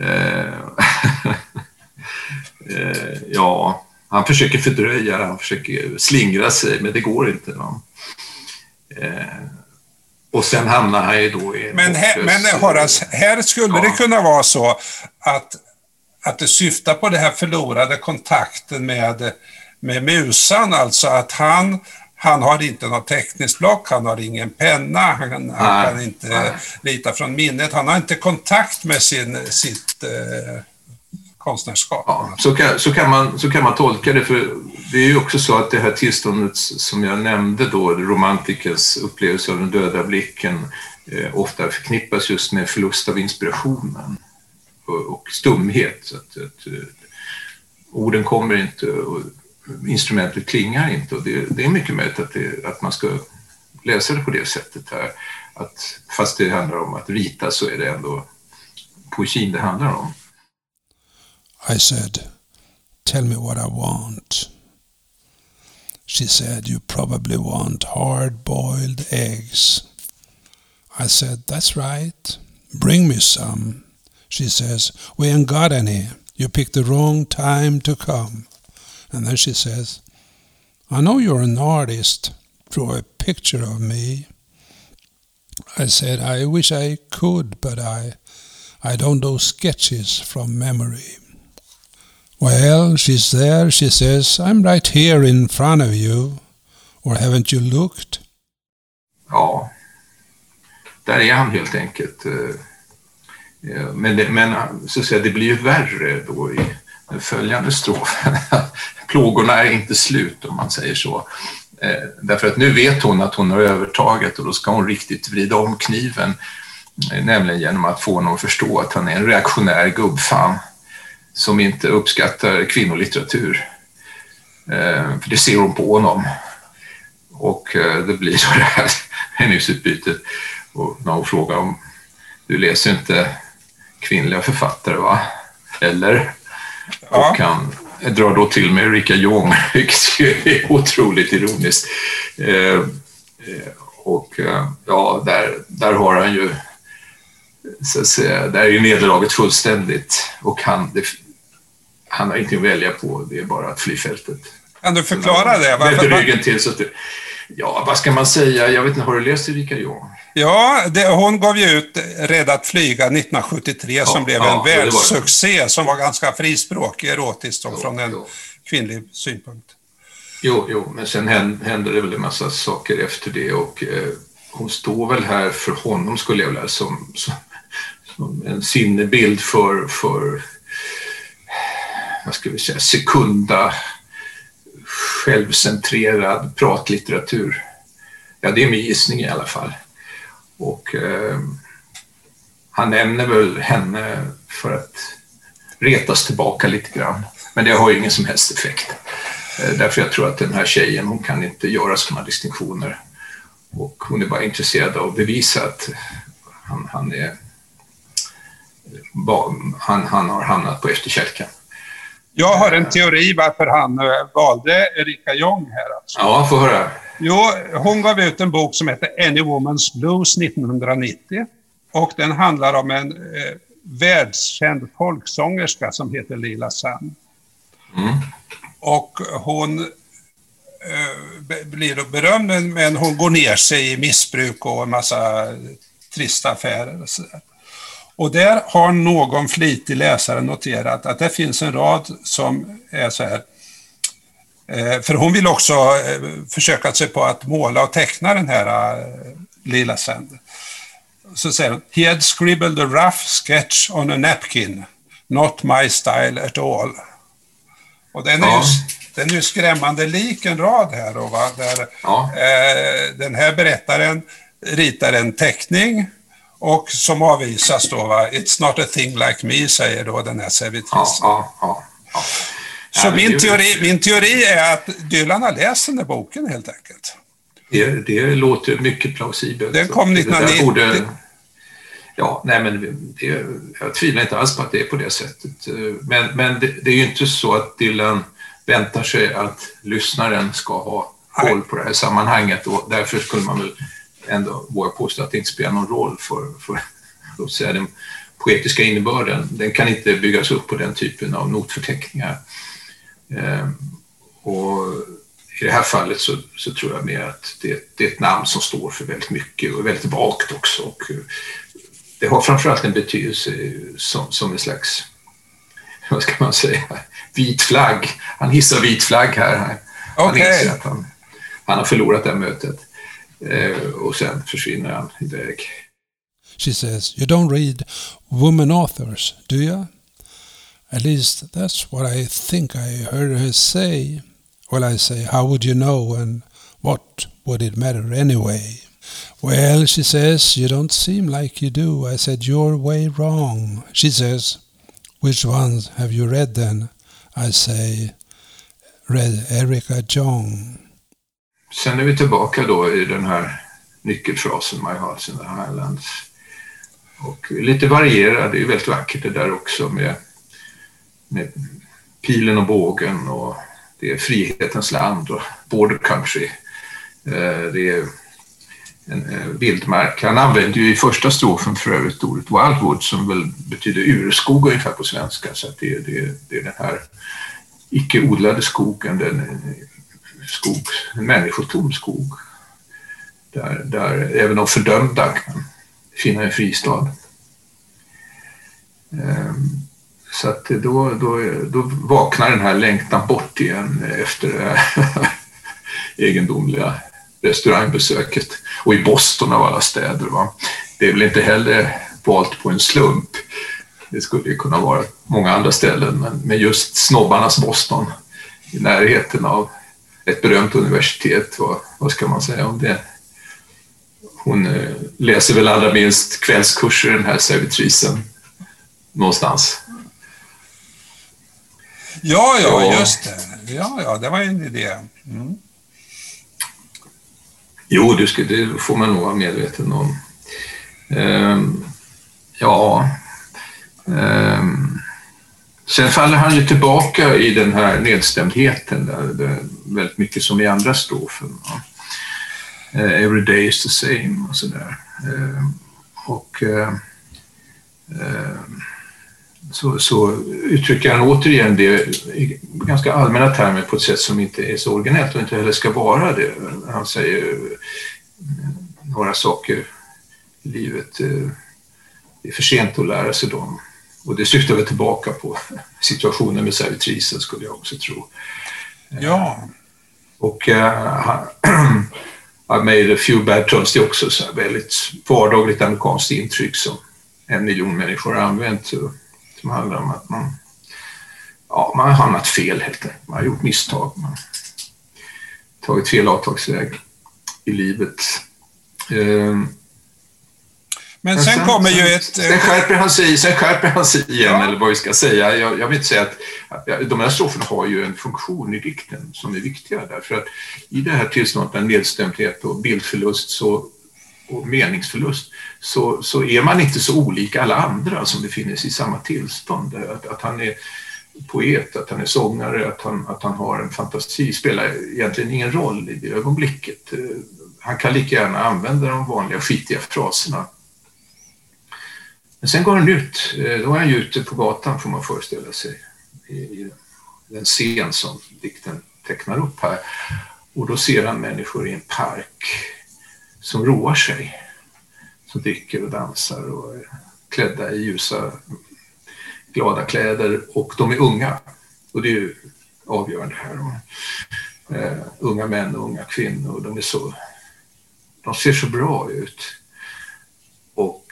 Eh, eh, ja, han försöker fördröja, han försöker slingra sig, men det går inte. Va? Eh, och sen hamnar han ju då i... Men här, men Horace, här skulle ja. det kunna vara så att, att det syftar på den här förlorade kontakten med... med musan, alltså att han han har inte något tekniskt block, han har ingen penna, han, han nej, kan inte nej. rita från minnet, han har inte kontakt med sin, sitt eh, konstnärskap. Ja, så, kan, så, kan man, så kan man tolka det, för det är ju också så att det här tillståndet som jag nämnde då, romantikens upplevelse av den döda blicken, eh, ofta förknippas just med förlust av inspirationen och, och stumhet, så att, att orden kommer inte och instrumentet klingar inte, och det, det är mycket möjligt att, det, att man ska läsa det på det sättet här, att fast det handlar om att rita så är det ändå poesin det handlar om. I said, tell me what I want. She said, you probably want hard-boiled eggs. I said, that's right. Bring me some. She says, we ain't got any. You picked the wrong time to come. And then she says, I know you're an artist, draw a picture of me. I said, I wish I could, but I, I don't do sketches from memory. Well, she's there, she says, I'm right here in front of you. Or haven't you looked? Ja, där är han helt enkelt. Men, det, men så att säga, det blir ju värre då i den följande strofen. Plågorna är inte slut, om man säger så. Därför att nu vet hon att hon har övertaget, och då ska hon riktigt vrida om kniven. Nämligen genom att få honom att förstå att han är en reaktionär gubbfan som inte uppskattar kvinnolitteratur. För det ser hon på honom. Och det blir så det här meningsutbytet. Och när hon frågar om du läser inte kvinnliga författare, va? Eller? Ja. Och han drar då till med Erica Jong, vilket är otroligt ironiskt. Eh, och ja, där, där har han ju, så att säga, där är ju nederlaget fullständigt. Och han, det, han har ingenting att välja på, det är bara att fly fältet. Kan du förklara det? Varför ryggen till så att du... Ja, vad ska man säga? Jag vet inte, har du läst Erica Jong? Ja, det, hon gav ju ut Rädd att flyga nittonhundrasjuttiotre, ja, som blev ja, en världssuccé, som var ganska frispråkig, erotiskt och jo, från en jo. kvinnlig synpunkt. Jo, jo, men sen hände det väl en massa saker efter det, och eh, hon står väl här för honom, skulle jag vilja, som, som, som en sinnebild för, för vad ska vi säga, sekunda... självcentrerad pratlitteratur. Ja, det är min gissning i alla fall. Och eh, han nämner väl henne för att retas tillbaka lite grann. Men det har ju ingen som helst effekt. Eh, därför jag tror att den här tjejen, hon kan inte göra sådana distinktioner. Och hon är bara intresserad av att bevisa att han, han, är, han, han har hamnat på efterkälken. Jag har en teori varför han valde Erica Jong här. Alltså. Ja, får höra. Jo, hon gav ut en bok som heter Any Woman's Blues nittonhundranittio. Och den handlar om en eh, världskänd folksångerska som heter Lila Sam. Mm. Och hon eh, be- blir berömd, men hon går ner sig i missbruk och en massa trista affärer och sådär. Och där har någon flitig läsare noterat att det finns en rad som är så här. För hon vill också försöka sig på att måla och teckna den här Lila Sam. Så säger hon, he had scribbled a rough sketch on a napkin. Not my style at all. Och den är, ja. ju, den är ju skrämmande lik en rad här då, va? Där, ja. eh, den här berättaren ritar en teckning. Och som avvisas då, va? It's not a thing like me, säger då den här servitrisen. Ja, ja, ja. Så ja, min, teori, min teori är att Dylan har läst den där boken helt enkelt. Det, det låter mycket plausibelt. Den kom nittonhundranittio. Borde, ja, nej men det, jag tvivlar inte alls på att det är på det sättet. Men, men det, det är ju inte så att Dylan väntar sig att lyssnaren ska ha koll på det här sammanhanget. Och därför skulle man väl... ändå vågar påstå att det inte spelar någon roll för, för låt säga, den poetiska innebörden. Den kan inte byggas upp på den typen av notförteckningar. Eh, och i det här fallet så, så tror jag mer att det, det är ett namn som står för väldigt mycket och väldigt vagt också. Och det har framförallt en betydelse som, som en slags, vad ska man säga, vit flagg. Han hissar vit flagg här. Han okay. inser att han, han har förlorat det här mötet. Uh, och sen försvinner han iväg. She says, you don't read women authors, do you? At least that's what I think I heard her say. Well, I say, how would you know, and what would it matter anyway? Well, she says, you don't seem like you do. I said, you're way wrong. She says, which ones have you read then? I say, read Erica Jong. Sen är vi tillbaka då i den här nyckelfrasen My Heart's in the Highlands. Och lite varierad, det är ju väldigt vackert det där också med, med pilen och bågen, och det är frihetens land och border country. Det är en vildmark. Han använde ju i första strofen för övrigt ordet wildwood, som väl betyder urskog ungefär på svenska. Så att det, det, det är den här icke-odlade skogen, den skog, en människotom skog Där, där även de fördömda kan finna en fristad. Ehm, så att då, då, då vaknar den här längtan bort igen efter det här egendomliga restaurangbesöket. Och i Boston av alla städer. Va? Det är väl inte heller valt på en slump. Det skulle ju kunna vara många andra ställen. Men, men just snobbarnas Boston i närheten av ett berömt universitet. Vad, vad ska man säga om det? Hon läser väl allra minst kvällskurser, den här servitrisen, någonstans. Ja, ja, så. Just det. Ja, ja, det var ju en idé. Mm. Jo, det, ska, det får man nog vara medveten om. Ehm, ja. Ehm. Sen faller han ju tillbaka i den här nedstämdheten där det är väldigt mycket som i andra strofen. Ja. Uh, every day is the same och sådär. Uh, och uh, uh, så, så uttrycker han återigen det i ganska allmänna termer på ett sätt som inte är så originellt och inte heller ska vara det. Han säger uh, några saker i livet. Uh, det är för sent att lära sig dem. Och det syftar väl tillbaka på situationen med servitrisen, skulle jag också tro. Uh, ja. Och uh, han... I made a few bad turns, det är också så väldigt vardagligt amerikanskt intryck som en miljon människor har använt, som handlar om att man, ja, man har hamnat fel helt enkelt. Man har gjort misstag, man har tagit fel avtagsväg i livet. Ehm. Men sen, sen kommer sen, ju ett... Sen skärper han sig, sen skärper han sig igen, ja. Eller vad vi ska säga. Jag, jag vill inte säga att, att de här stroferna har ju en funktion i dikten som är viktiga därför att i det här tillståndet med nedstämdhet och bildförlust så, och meningsförlust så, så är man inte så olika alla andra som befinner sig i samma tillstånd. Att, att han är poet, att han är sångare, att han, att han har en fantasi spelar egentligen ingen roll i det ögonblicket. Han kan lika gärna använda de vanliga skitiga fraserna. Men sen går han ut, då är han ju ute på gatan får man föreställa sig i den scen som dikten tecknar upp här. Och då ser han människor i en park som roar sig, som dricker och dansar och är klädda i ljusa, glada kläder och de är unga. Och det är ju avgörande här. Uh, unga män och unga kvinnor, de är så, de ser så bra ut. Och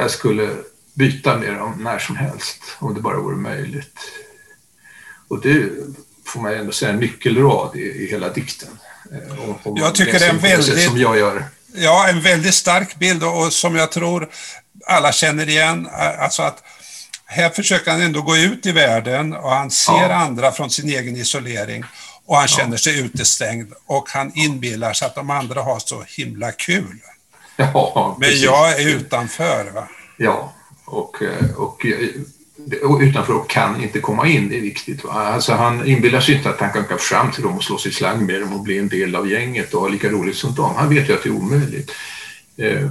jag skulle byta med dem när som helst, om det bara vore möjligt. Och det får man ändå säga en nyckelrad i, i hela dikten. Om jag tycker det är en väldigt, som jag gör. Ja, en väldigt stark bild och, och som jag tror alla känner igen. Alltså att här försöker han ändå gå ut i världen och han ser ja. andra från sin egen isolering. Och han känner ja. sig utestängd och han inbillar sig att de andra har så himla kul. Ja, men precis. Jag är utanför, va? Ja, och, och, och utanför och kan inte komma in, det är viktigt. Va? Alltså han inbillar sig inte att han kan gå fram till dem och slå sig slang med dem och bli en del av gänget och ha lika roligt som dem. Han vet ju att det är omöjligt.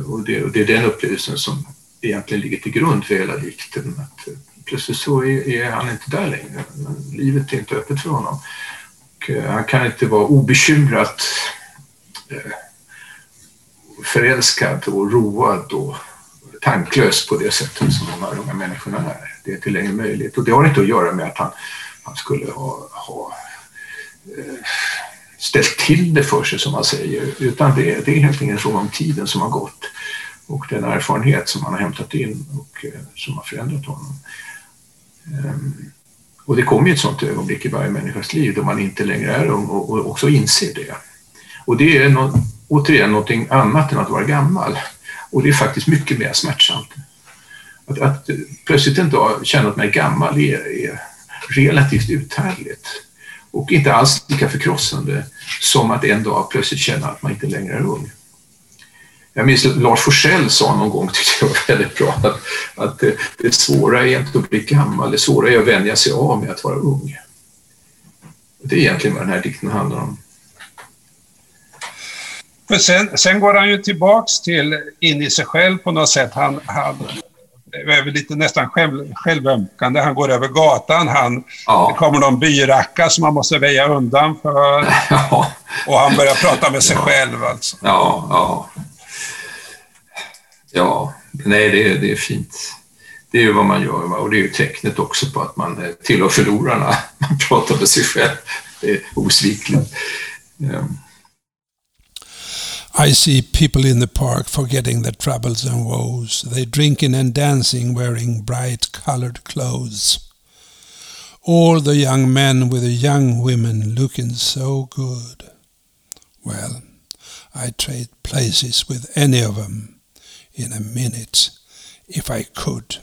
Och det, och det är den upplevelsen som egentligen ligger till grund för hela dikten. Att plötsligt så är, är han inte där längre. Livet är inte öppet för honom. Och han kan inte vara obekymrat förälskad och road och tanklös på det sättet som de här unga människorna är. Det är inte längre möjligt. Och det har inte att göra med att han, han skulle ha, ha ställt till det för sig, som man säger. Utan det, det är helt enkelt så om tiden som har gått och den erfarenhet som han har hämtat in och som har förändrat honom. Och det kommer ju ett sånt ögonblick i varje människas liv då man inte längre är och, och också inser det. Och det är något återigen någonting annat än att vara gammal. Och det är faktiskt mycket mer smärtsamt. Att, att plötsligt en dag känna att man är gammal är, är relativt uthärdligt. Och inte alls lika förkrossande som att en dag plötsligt känna att man inte längre är ung. Jag minns att Lars Forssell sa någon gång, tyckte jag var väldigt bra, att, att det svåra är inte att bli gammal, det svåra är att vänja sig av med att vara ung. Det är egentligen vad den här dikten handlar om. För sen, sen går han ju tillbaks till in i sig själv på något sätt. Han, han är väl lite nästan själv, självömkande. Han går över gatan. Han, ja. Det kommer någon byracka som man måste väja undan för. Ja. Och han börjar prata med sig ja. själv alltså. Ja, ja. Ja, nej det är, det är fint. Det är ju vad man gör, och det är ju tecknet också på att man tillhör förlorarna. Man pratar med sig själv. Det är osvikligt. Ja. I see people in the park forgetting their troubles and woes. They drinking and dancing, wearing bright colored clothes. All the young men with the young women looking so good. Well, I trade places with any of them in a minute, if I could.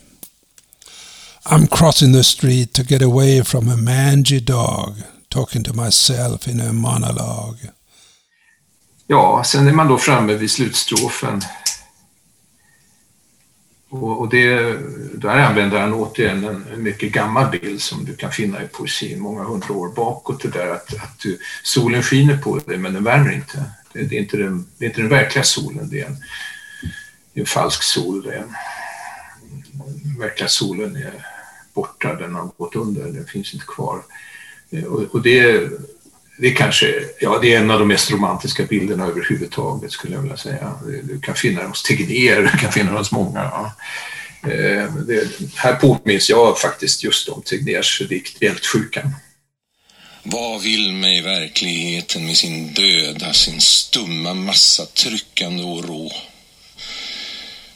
I'm crossing the street to get away from a mangy dog, talking to myself in a monologue. Ja, sen är man då framme vid slutstrofen. Och, och det, där använder han återigen en, en mycket gammal bild som du kan finna i poesin många hundra år bakåt. Det där att, att du, solen skiner på dig men den värmer inte. Det, det, är inte den, det är inte den verkliga solen, det är en, det är en falsk sol. Det är en, den verkliga solen är borta, den har gått under, den finns inte kvar. Och, och det Det är kanske, ja det är en av de mest romantiska bilderna överhuvudtaget skulle jag vilja säga. Du kan finna hos Tegnér, du kan finna hos många. Ja. Eh, det, här påminns jag faktiskt just om Tegnérs dikt Hjältesjukan. Vad vill mig verkligheten med sin döda, sin stumma massa tryckande och rå?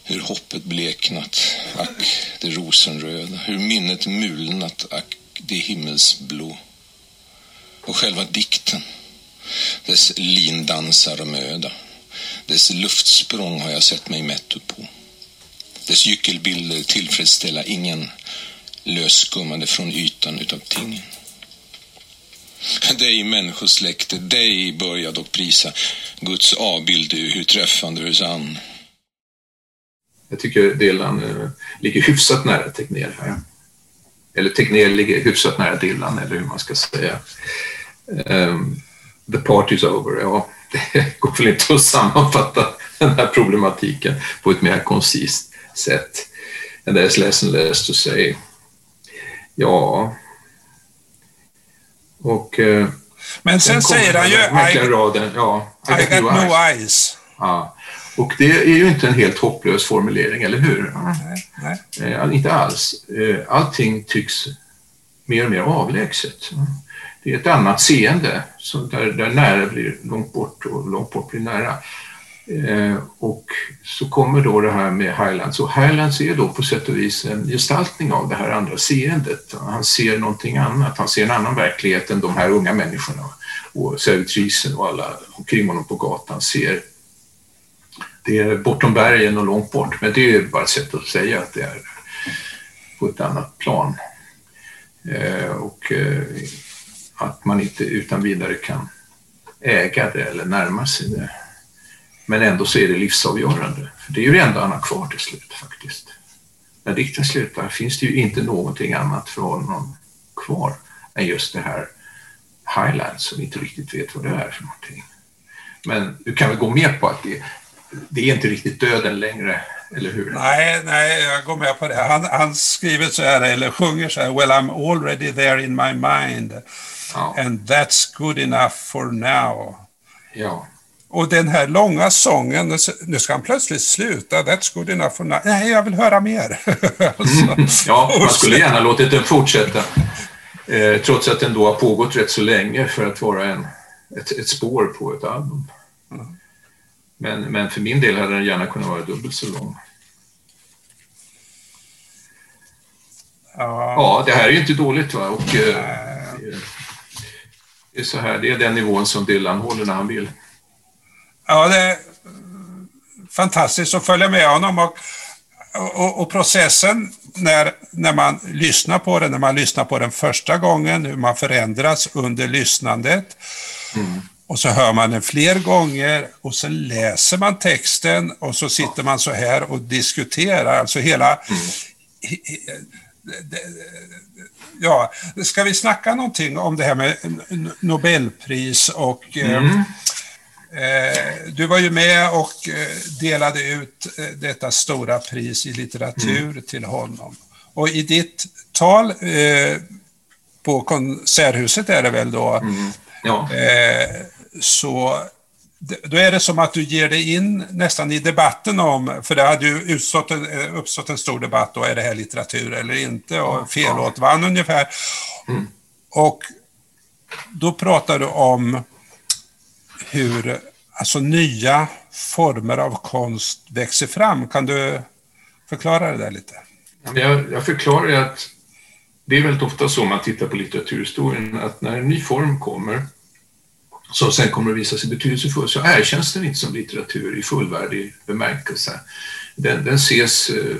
Hur hoppet bleknat, ack det rosenröda, hur minnet mulnat, ack det himmelsblå. Och själva dikten, dess lindansar och möda, dess luftsprång har jag sett mig mätt upp på. Dess gyckelbilder tillfredsställa ingen, lösskummande från ytan utav tingen. Dig människosläkte, dig börja dock prisa, Guds avbild du, hur träffande hur sann. Jag tycker Dylan eh, ligger hyfsat nära Tegnér här. Eller Tegnér ligger hyfsat nära Dylan, eller hur man ska säga. Um, the party's over, ja, det går väl inte att sammanfatta den här problematiken på ett mer koncist sätt. And there's less and less to say. Ja. Och, uh, men sen säger han ju I, raden, ja, I, I got no eyes. eyes. Ja. Och det är ju inte en helt hopplös formulering, eller hur? Nej, nej. Eh, inte alls. Eh, allting tycks mer och mer avlägset. Det är ett annat seende, så där, där nära blir långt bort och långt bort blir nära. Eh, och så kommer då det här med Highlands. Och Highlands är då på sätt och vis en gestaltning av det här andra seendet. Han ser någonting annat, han ser en annan verklighet än de här unga människorna. Och servitrisen och alla omkring honom på gatan ser. Det är bortom bergen och långt bort, men det är bara ett sätt att säga att det är på ett annat plan. Eh, och eh, att man inte utan vidare kan äga det eller närma sig det. Men ändå så är det livsavgörande. För det är ju det enda han har kvar till slut faktiskt. När dikten slutar finns det ju inte någonting annat för honom kvar än just det här Highlands som vi inte riktigt vet vad det är för någonting. Men du kan väl gå med på att det Det är inte riktigt döden längre, eller hur? Nej, nej, jag går med på det. Han, han skriver så här, eller sjunger så här, Well, I'm already there in my mind. Ja. And that's good enough for now. Ja. Och den här långa sången, nu ska han plötsligt sluta, that's good enough for now. Nej, jag vill höra mer. Mm. Ja, man skulle gärna låtit den fortsätta. Eh, trots att den då har pågått rätt så länge för att vara en, ett, ett spår på ett album. Mm. Men, men för min del hade den gärna kunnat vara dubbelt så lång. Ja, ja det här är ju inte dåligt va? Och, äh, det, är så här, det är den nivån som Dylan håller när han vill. Ja, det är fantastiskt att följa med honom. Och, och, och processen när, när man lyssnar på den, när man lyssnar på den första gången, hur man förändras under lyssnandet. Mm. Och så hör man den fler gånger och så läser man texten och så sitter man så här och diskuterar. Alltså hela... Mm. Ja, ska vi snacka någonting om det här med Nobelpris och... Mm. Eh, du var ju med och delade ut detta stora pris i litteratur mm. till honom. Och i ditt tal eh, på Konserthuset är det väl då... Mm. Ja. Eh, så då är det som att du ger dig in nästan i debatten om, för det hade ju utstått en, uppstått en stor debatt då, är det här litteratur eller inte, och Felåt vann ungefär. Mm. Och då pratar du om hur alltså nya former av konst växer fram. Kan du förklara det där lite? Jag, jag förklarar att det är väldigt ofta så man tittar på litteraturhistorien, att när en ny form kommer som sen kommer att visa sig betydelsefull, så erkänns den inte som litteratur i fullvärdig bemärkelse. Den, den ses eh,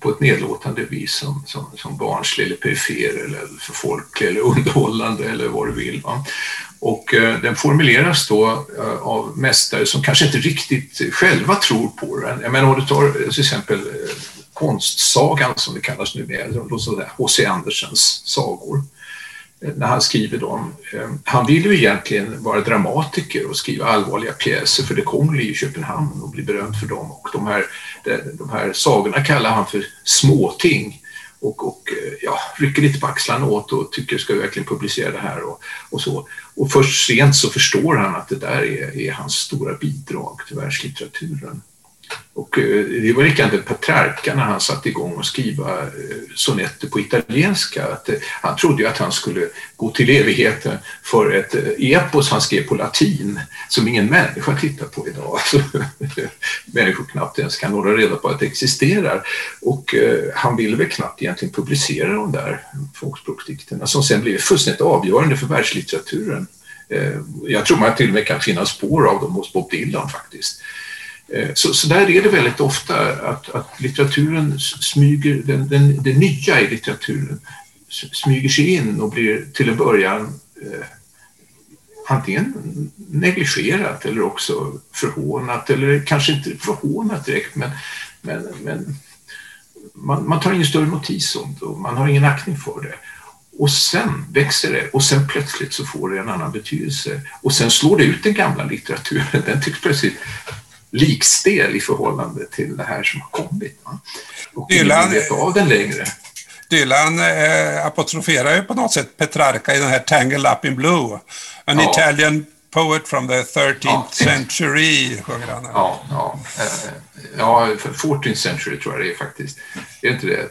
på ett nedlåtande vis som, som, som barnslig eller perifer eller för folk eller underhållande eller vad du vill. Va? Och eh, den formuleras då eh, av mästare som kanske inte riktigt själva tror på den. Jag menar, om du tar till exempel eh, konstsagan som det kallas nu med, H C. Andersens sagor. När han skriver dem, han vill ju egentligen vara dramatiker och skriva allvarliga pjäser för det kongliga i Köpenhamn och bli berömd för dem, och de här, de här sagorna kallar han för småting och, och ja, rycker lite på axlarna åt och tycker ska vi verkligen publicera det här och, och så. Och först sent så förstår han att det där är, är hans stora bidrag till världslitteraturen. Och det var likadant med Petrarca när han satte igång att skriva sonetter på italienska. Att han trodde ju att han skulle gå till evigheten för ett epos han skrev på latin som ingen människa tittar på idag. Människor knappt ens kan hålla reda på att det existerar. Och han ville väl knappt egentligen publicera de där folkspråksdikterna som sen blev fullständigt avgörande för världslitteraturen. Jag tror man till och med kan finna spår av dem hos Bob Dylan faktiskt. Så, så där är det väldigt ofta att, att litteraturen smyger, den, den, det nya i litteraturen smyger sig in och blir till en början eh, antingen negligerat eller också förhånat, eller kanske inte förhånat direkt, men, men, men man, man tar ingen större notis om det och man har ingen aktning för det. Och sen växer det och sen plötsligt så får det en annan betydelse och sen slår det ut den gamla litteraturen, den tycks plötsligt likstel i förhållande till det här som har kommit. Va? Och Dylan, av den längre. Dylan eh, apostroferar ju på något sätt Petrarca i den här Tangled Up in Blue. An ja. Italian poet from the thirteenth ja. century, sjunger han. Ja, ja. ja, fourteenth century tror jag det är faktiskt. Är inte det?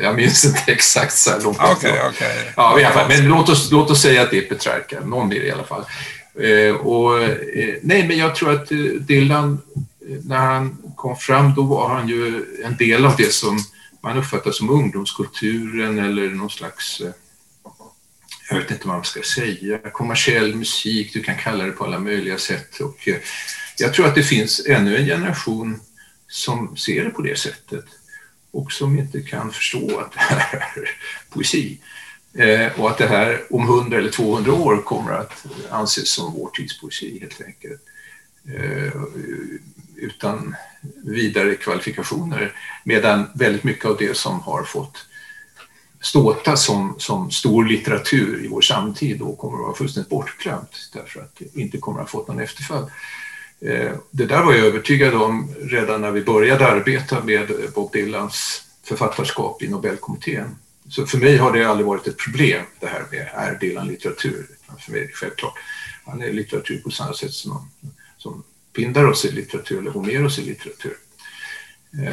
Jag minns inte exakt så här långt. Okej, okej. Ja, i alla fall. Men låt oss, låt oss säga att det är Petrarca. Någon är det i alla fall. Eh, och, eh, nej, men jag tror att eh, Dylan, när han kom fram, då var han ju en del av det som man uppfattar som ungdomskulturen eller någon slags, eh, jag vet inte vad man ska säga, kommersiell musik, du kan kalla det på alla möjliga sätt. Och eh, jag tror att det finns ännu en generation som ser det på det sättet och som inte kan förstå att det här är poesi. Eh, och att det här om hundra eller tvåhundra år kommer att anses som vår tids poesi helt enkelt. Eh, utan vidare kvalifikationer. Medan väldigt mycket av det som har fått ståta som, som stor litteratur i vår samtid då kommer att vara fullständigt bortglömt. Därför att det inte kommer att ha fått någon efterföljd. Eh, det där var jag övertygad om redan när vi började arbeta med Bob Dylans författarskap i Nobelkommittén. Så för mig har det aldrig varit ett problem det här med är Dylan litteratur. För mig är det självklart. Han är litteratur på samma sätt som, som Pindaros är litteratur eller Homeros är litteratur.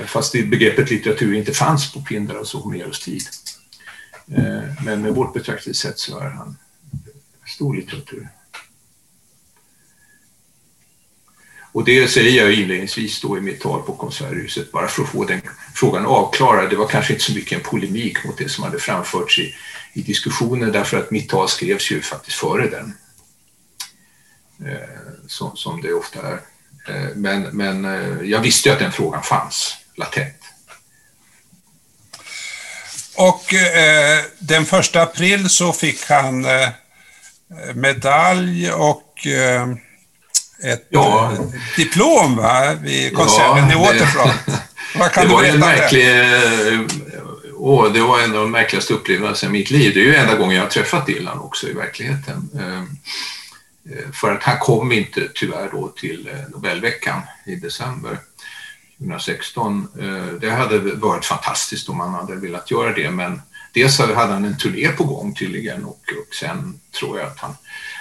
Fast det begreppet litteratur inte fanns på Pindaros och Homeros tid. Men med vårt betraktelsesätt så är han stor litteratur. Och det säger jag inledningsvis då i mitt tal på Konserthuset, bara för att få den frågan avklarad. Det var kanske inte så mycket en polemik mot det som hade framförts i, i diskussionen, därför att mitt tal skrevs ju faktiskt före den. Eh, som, som det ofta är. Eh, men men eh, jag visste ju att den frågan fanns latent. Och eh, den första april så fick han eh, medalj och... Eh... ett ja. diplom va? Vid konserten i Waterfront. Vad kan det du berätta om det? Åh, det var en av de märkligaste upplevelserna i mitt liv. Det är ju enda gången jag har träffat Dylan också i verkligheten. För att han kom inte tyvärr då till Nobelveckan i december tjugohundrasexton. Det hade varit fantastiskt om man hade velat göra det, men dels hade han en turné på gång tydligen och, och sen tror jag att han,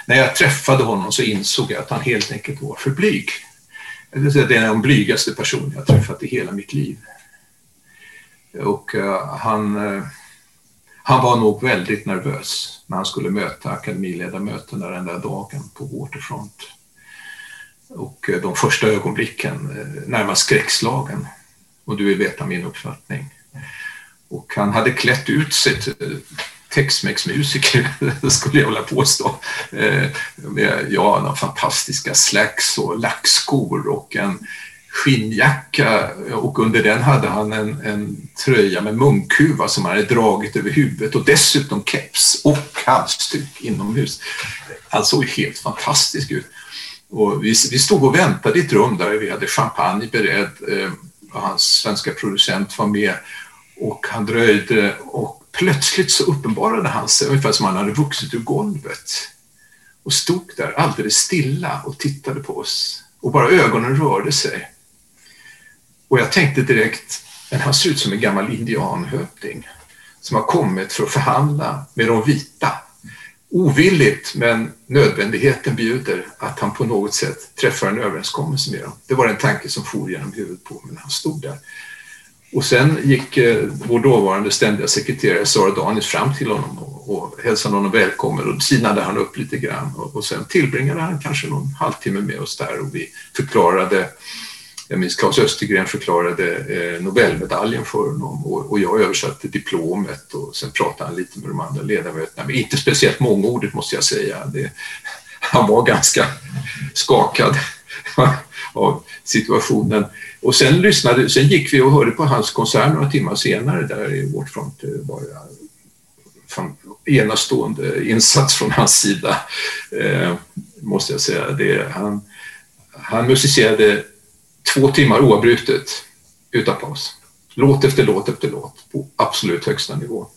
när jag träffade honom så insåg jag att han helt enkelt var för blyg. Det vill säga, det är den blygaste personen jag träffat i hela mitt liv. Och uh, han, uh, han var nog väldigt nervös när han skulle möta akademiledarmötena den där dagen på Waterfront. Och uh, de första ögonblicken, uh, närmast skräckslagen. Och du vill veta min uppfattning. Och han hade klätt ut sig till Tex-Mex-musiker, skulle jag vilja påstå. Med, ja, några fantastiska slacks och lackskor och en skinnjacka. Och under den hade han en, en tröja med munkhuva som han hade dragit över huvudet. Och dessutom keps och halsduk inomhus. Han såg helt fantastisk ut. Och vi, vi stod och väntade i ett rum där vi hade champagne beredd. Och hans svenska producent var med. Och han dröjde och plötsligt så uppenbarade han sig ungefär som han hade vuxit ur golvet och stod där alldeles stilla och tittade på oss och bara ögonen rörde sig. Och jag tänkte direkt, men han ser ut som en gammal indianhövding som har kommit för att förhandla med de vita. Ovilligt, men nödvändigheten bjuder att han på något sätt träffar en överenskommelse med dem. Det var en tanke som for genom huvudet på mig när han stod där. Och sen gick vår dåvarande ständiga sekreterare Sara Danis fram till honom och hälsade honom välkommen och sinade han upp lite grann och sen tillbringade han kanske någon halvtimme med oss där och vi förklarade, jag minns Claes Östergren förklarade Nobelmedaljen för honom och jag översatte diplomet och sen pratade han lite med de andra ledamöterna, men inte speciellt mångordigt måste jag säga, det, han var ganska skakad av situationen. Och sen lyssnade, sen gick vi och hörde på hans konsert några timmar senare där i Waterfront. Det var enastående insats från hans sida, eh, måste jag säga. Det, han, han musicerade två timmar oavbrutet utan paus. Låt efter låt efter låt på absolut högsta nivå.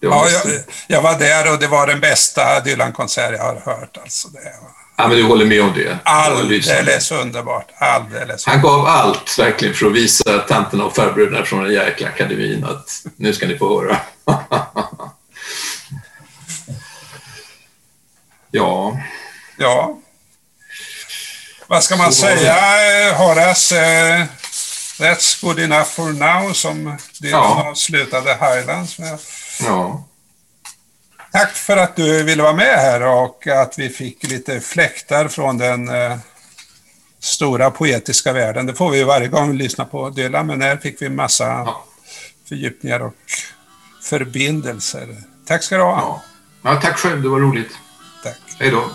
Det var ja, jag, jag var där och det var den bästa Dylan-konsert jag har hört. Alltså det var... Ja, men du håller med om det. Alldeles underbart. Alldeles. Han gav allt verkligen för att visa tanterna och farbröderna från den jäkla akademin att nu ska ni få höra. Ja. Ja. Vad ska man Så. säga, Horace? Uh, that's good enough for now, som Dylan avslutade Highlands med. Ja. Tack för att du ville vara med här och att vi fick lite fläktar från den eh, stora poetiska världen. Det får vi ju varje gång vi lyssnar på Dylan, men här fick vi en massa ja. fördjupningar och förbindelser. Tack ska du ha. Ja. Ja, tack själv, det var roligt. Tack. Hej då.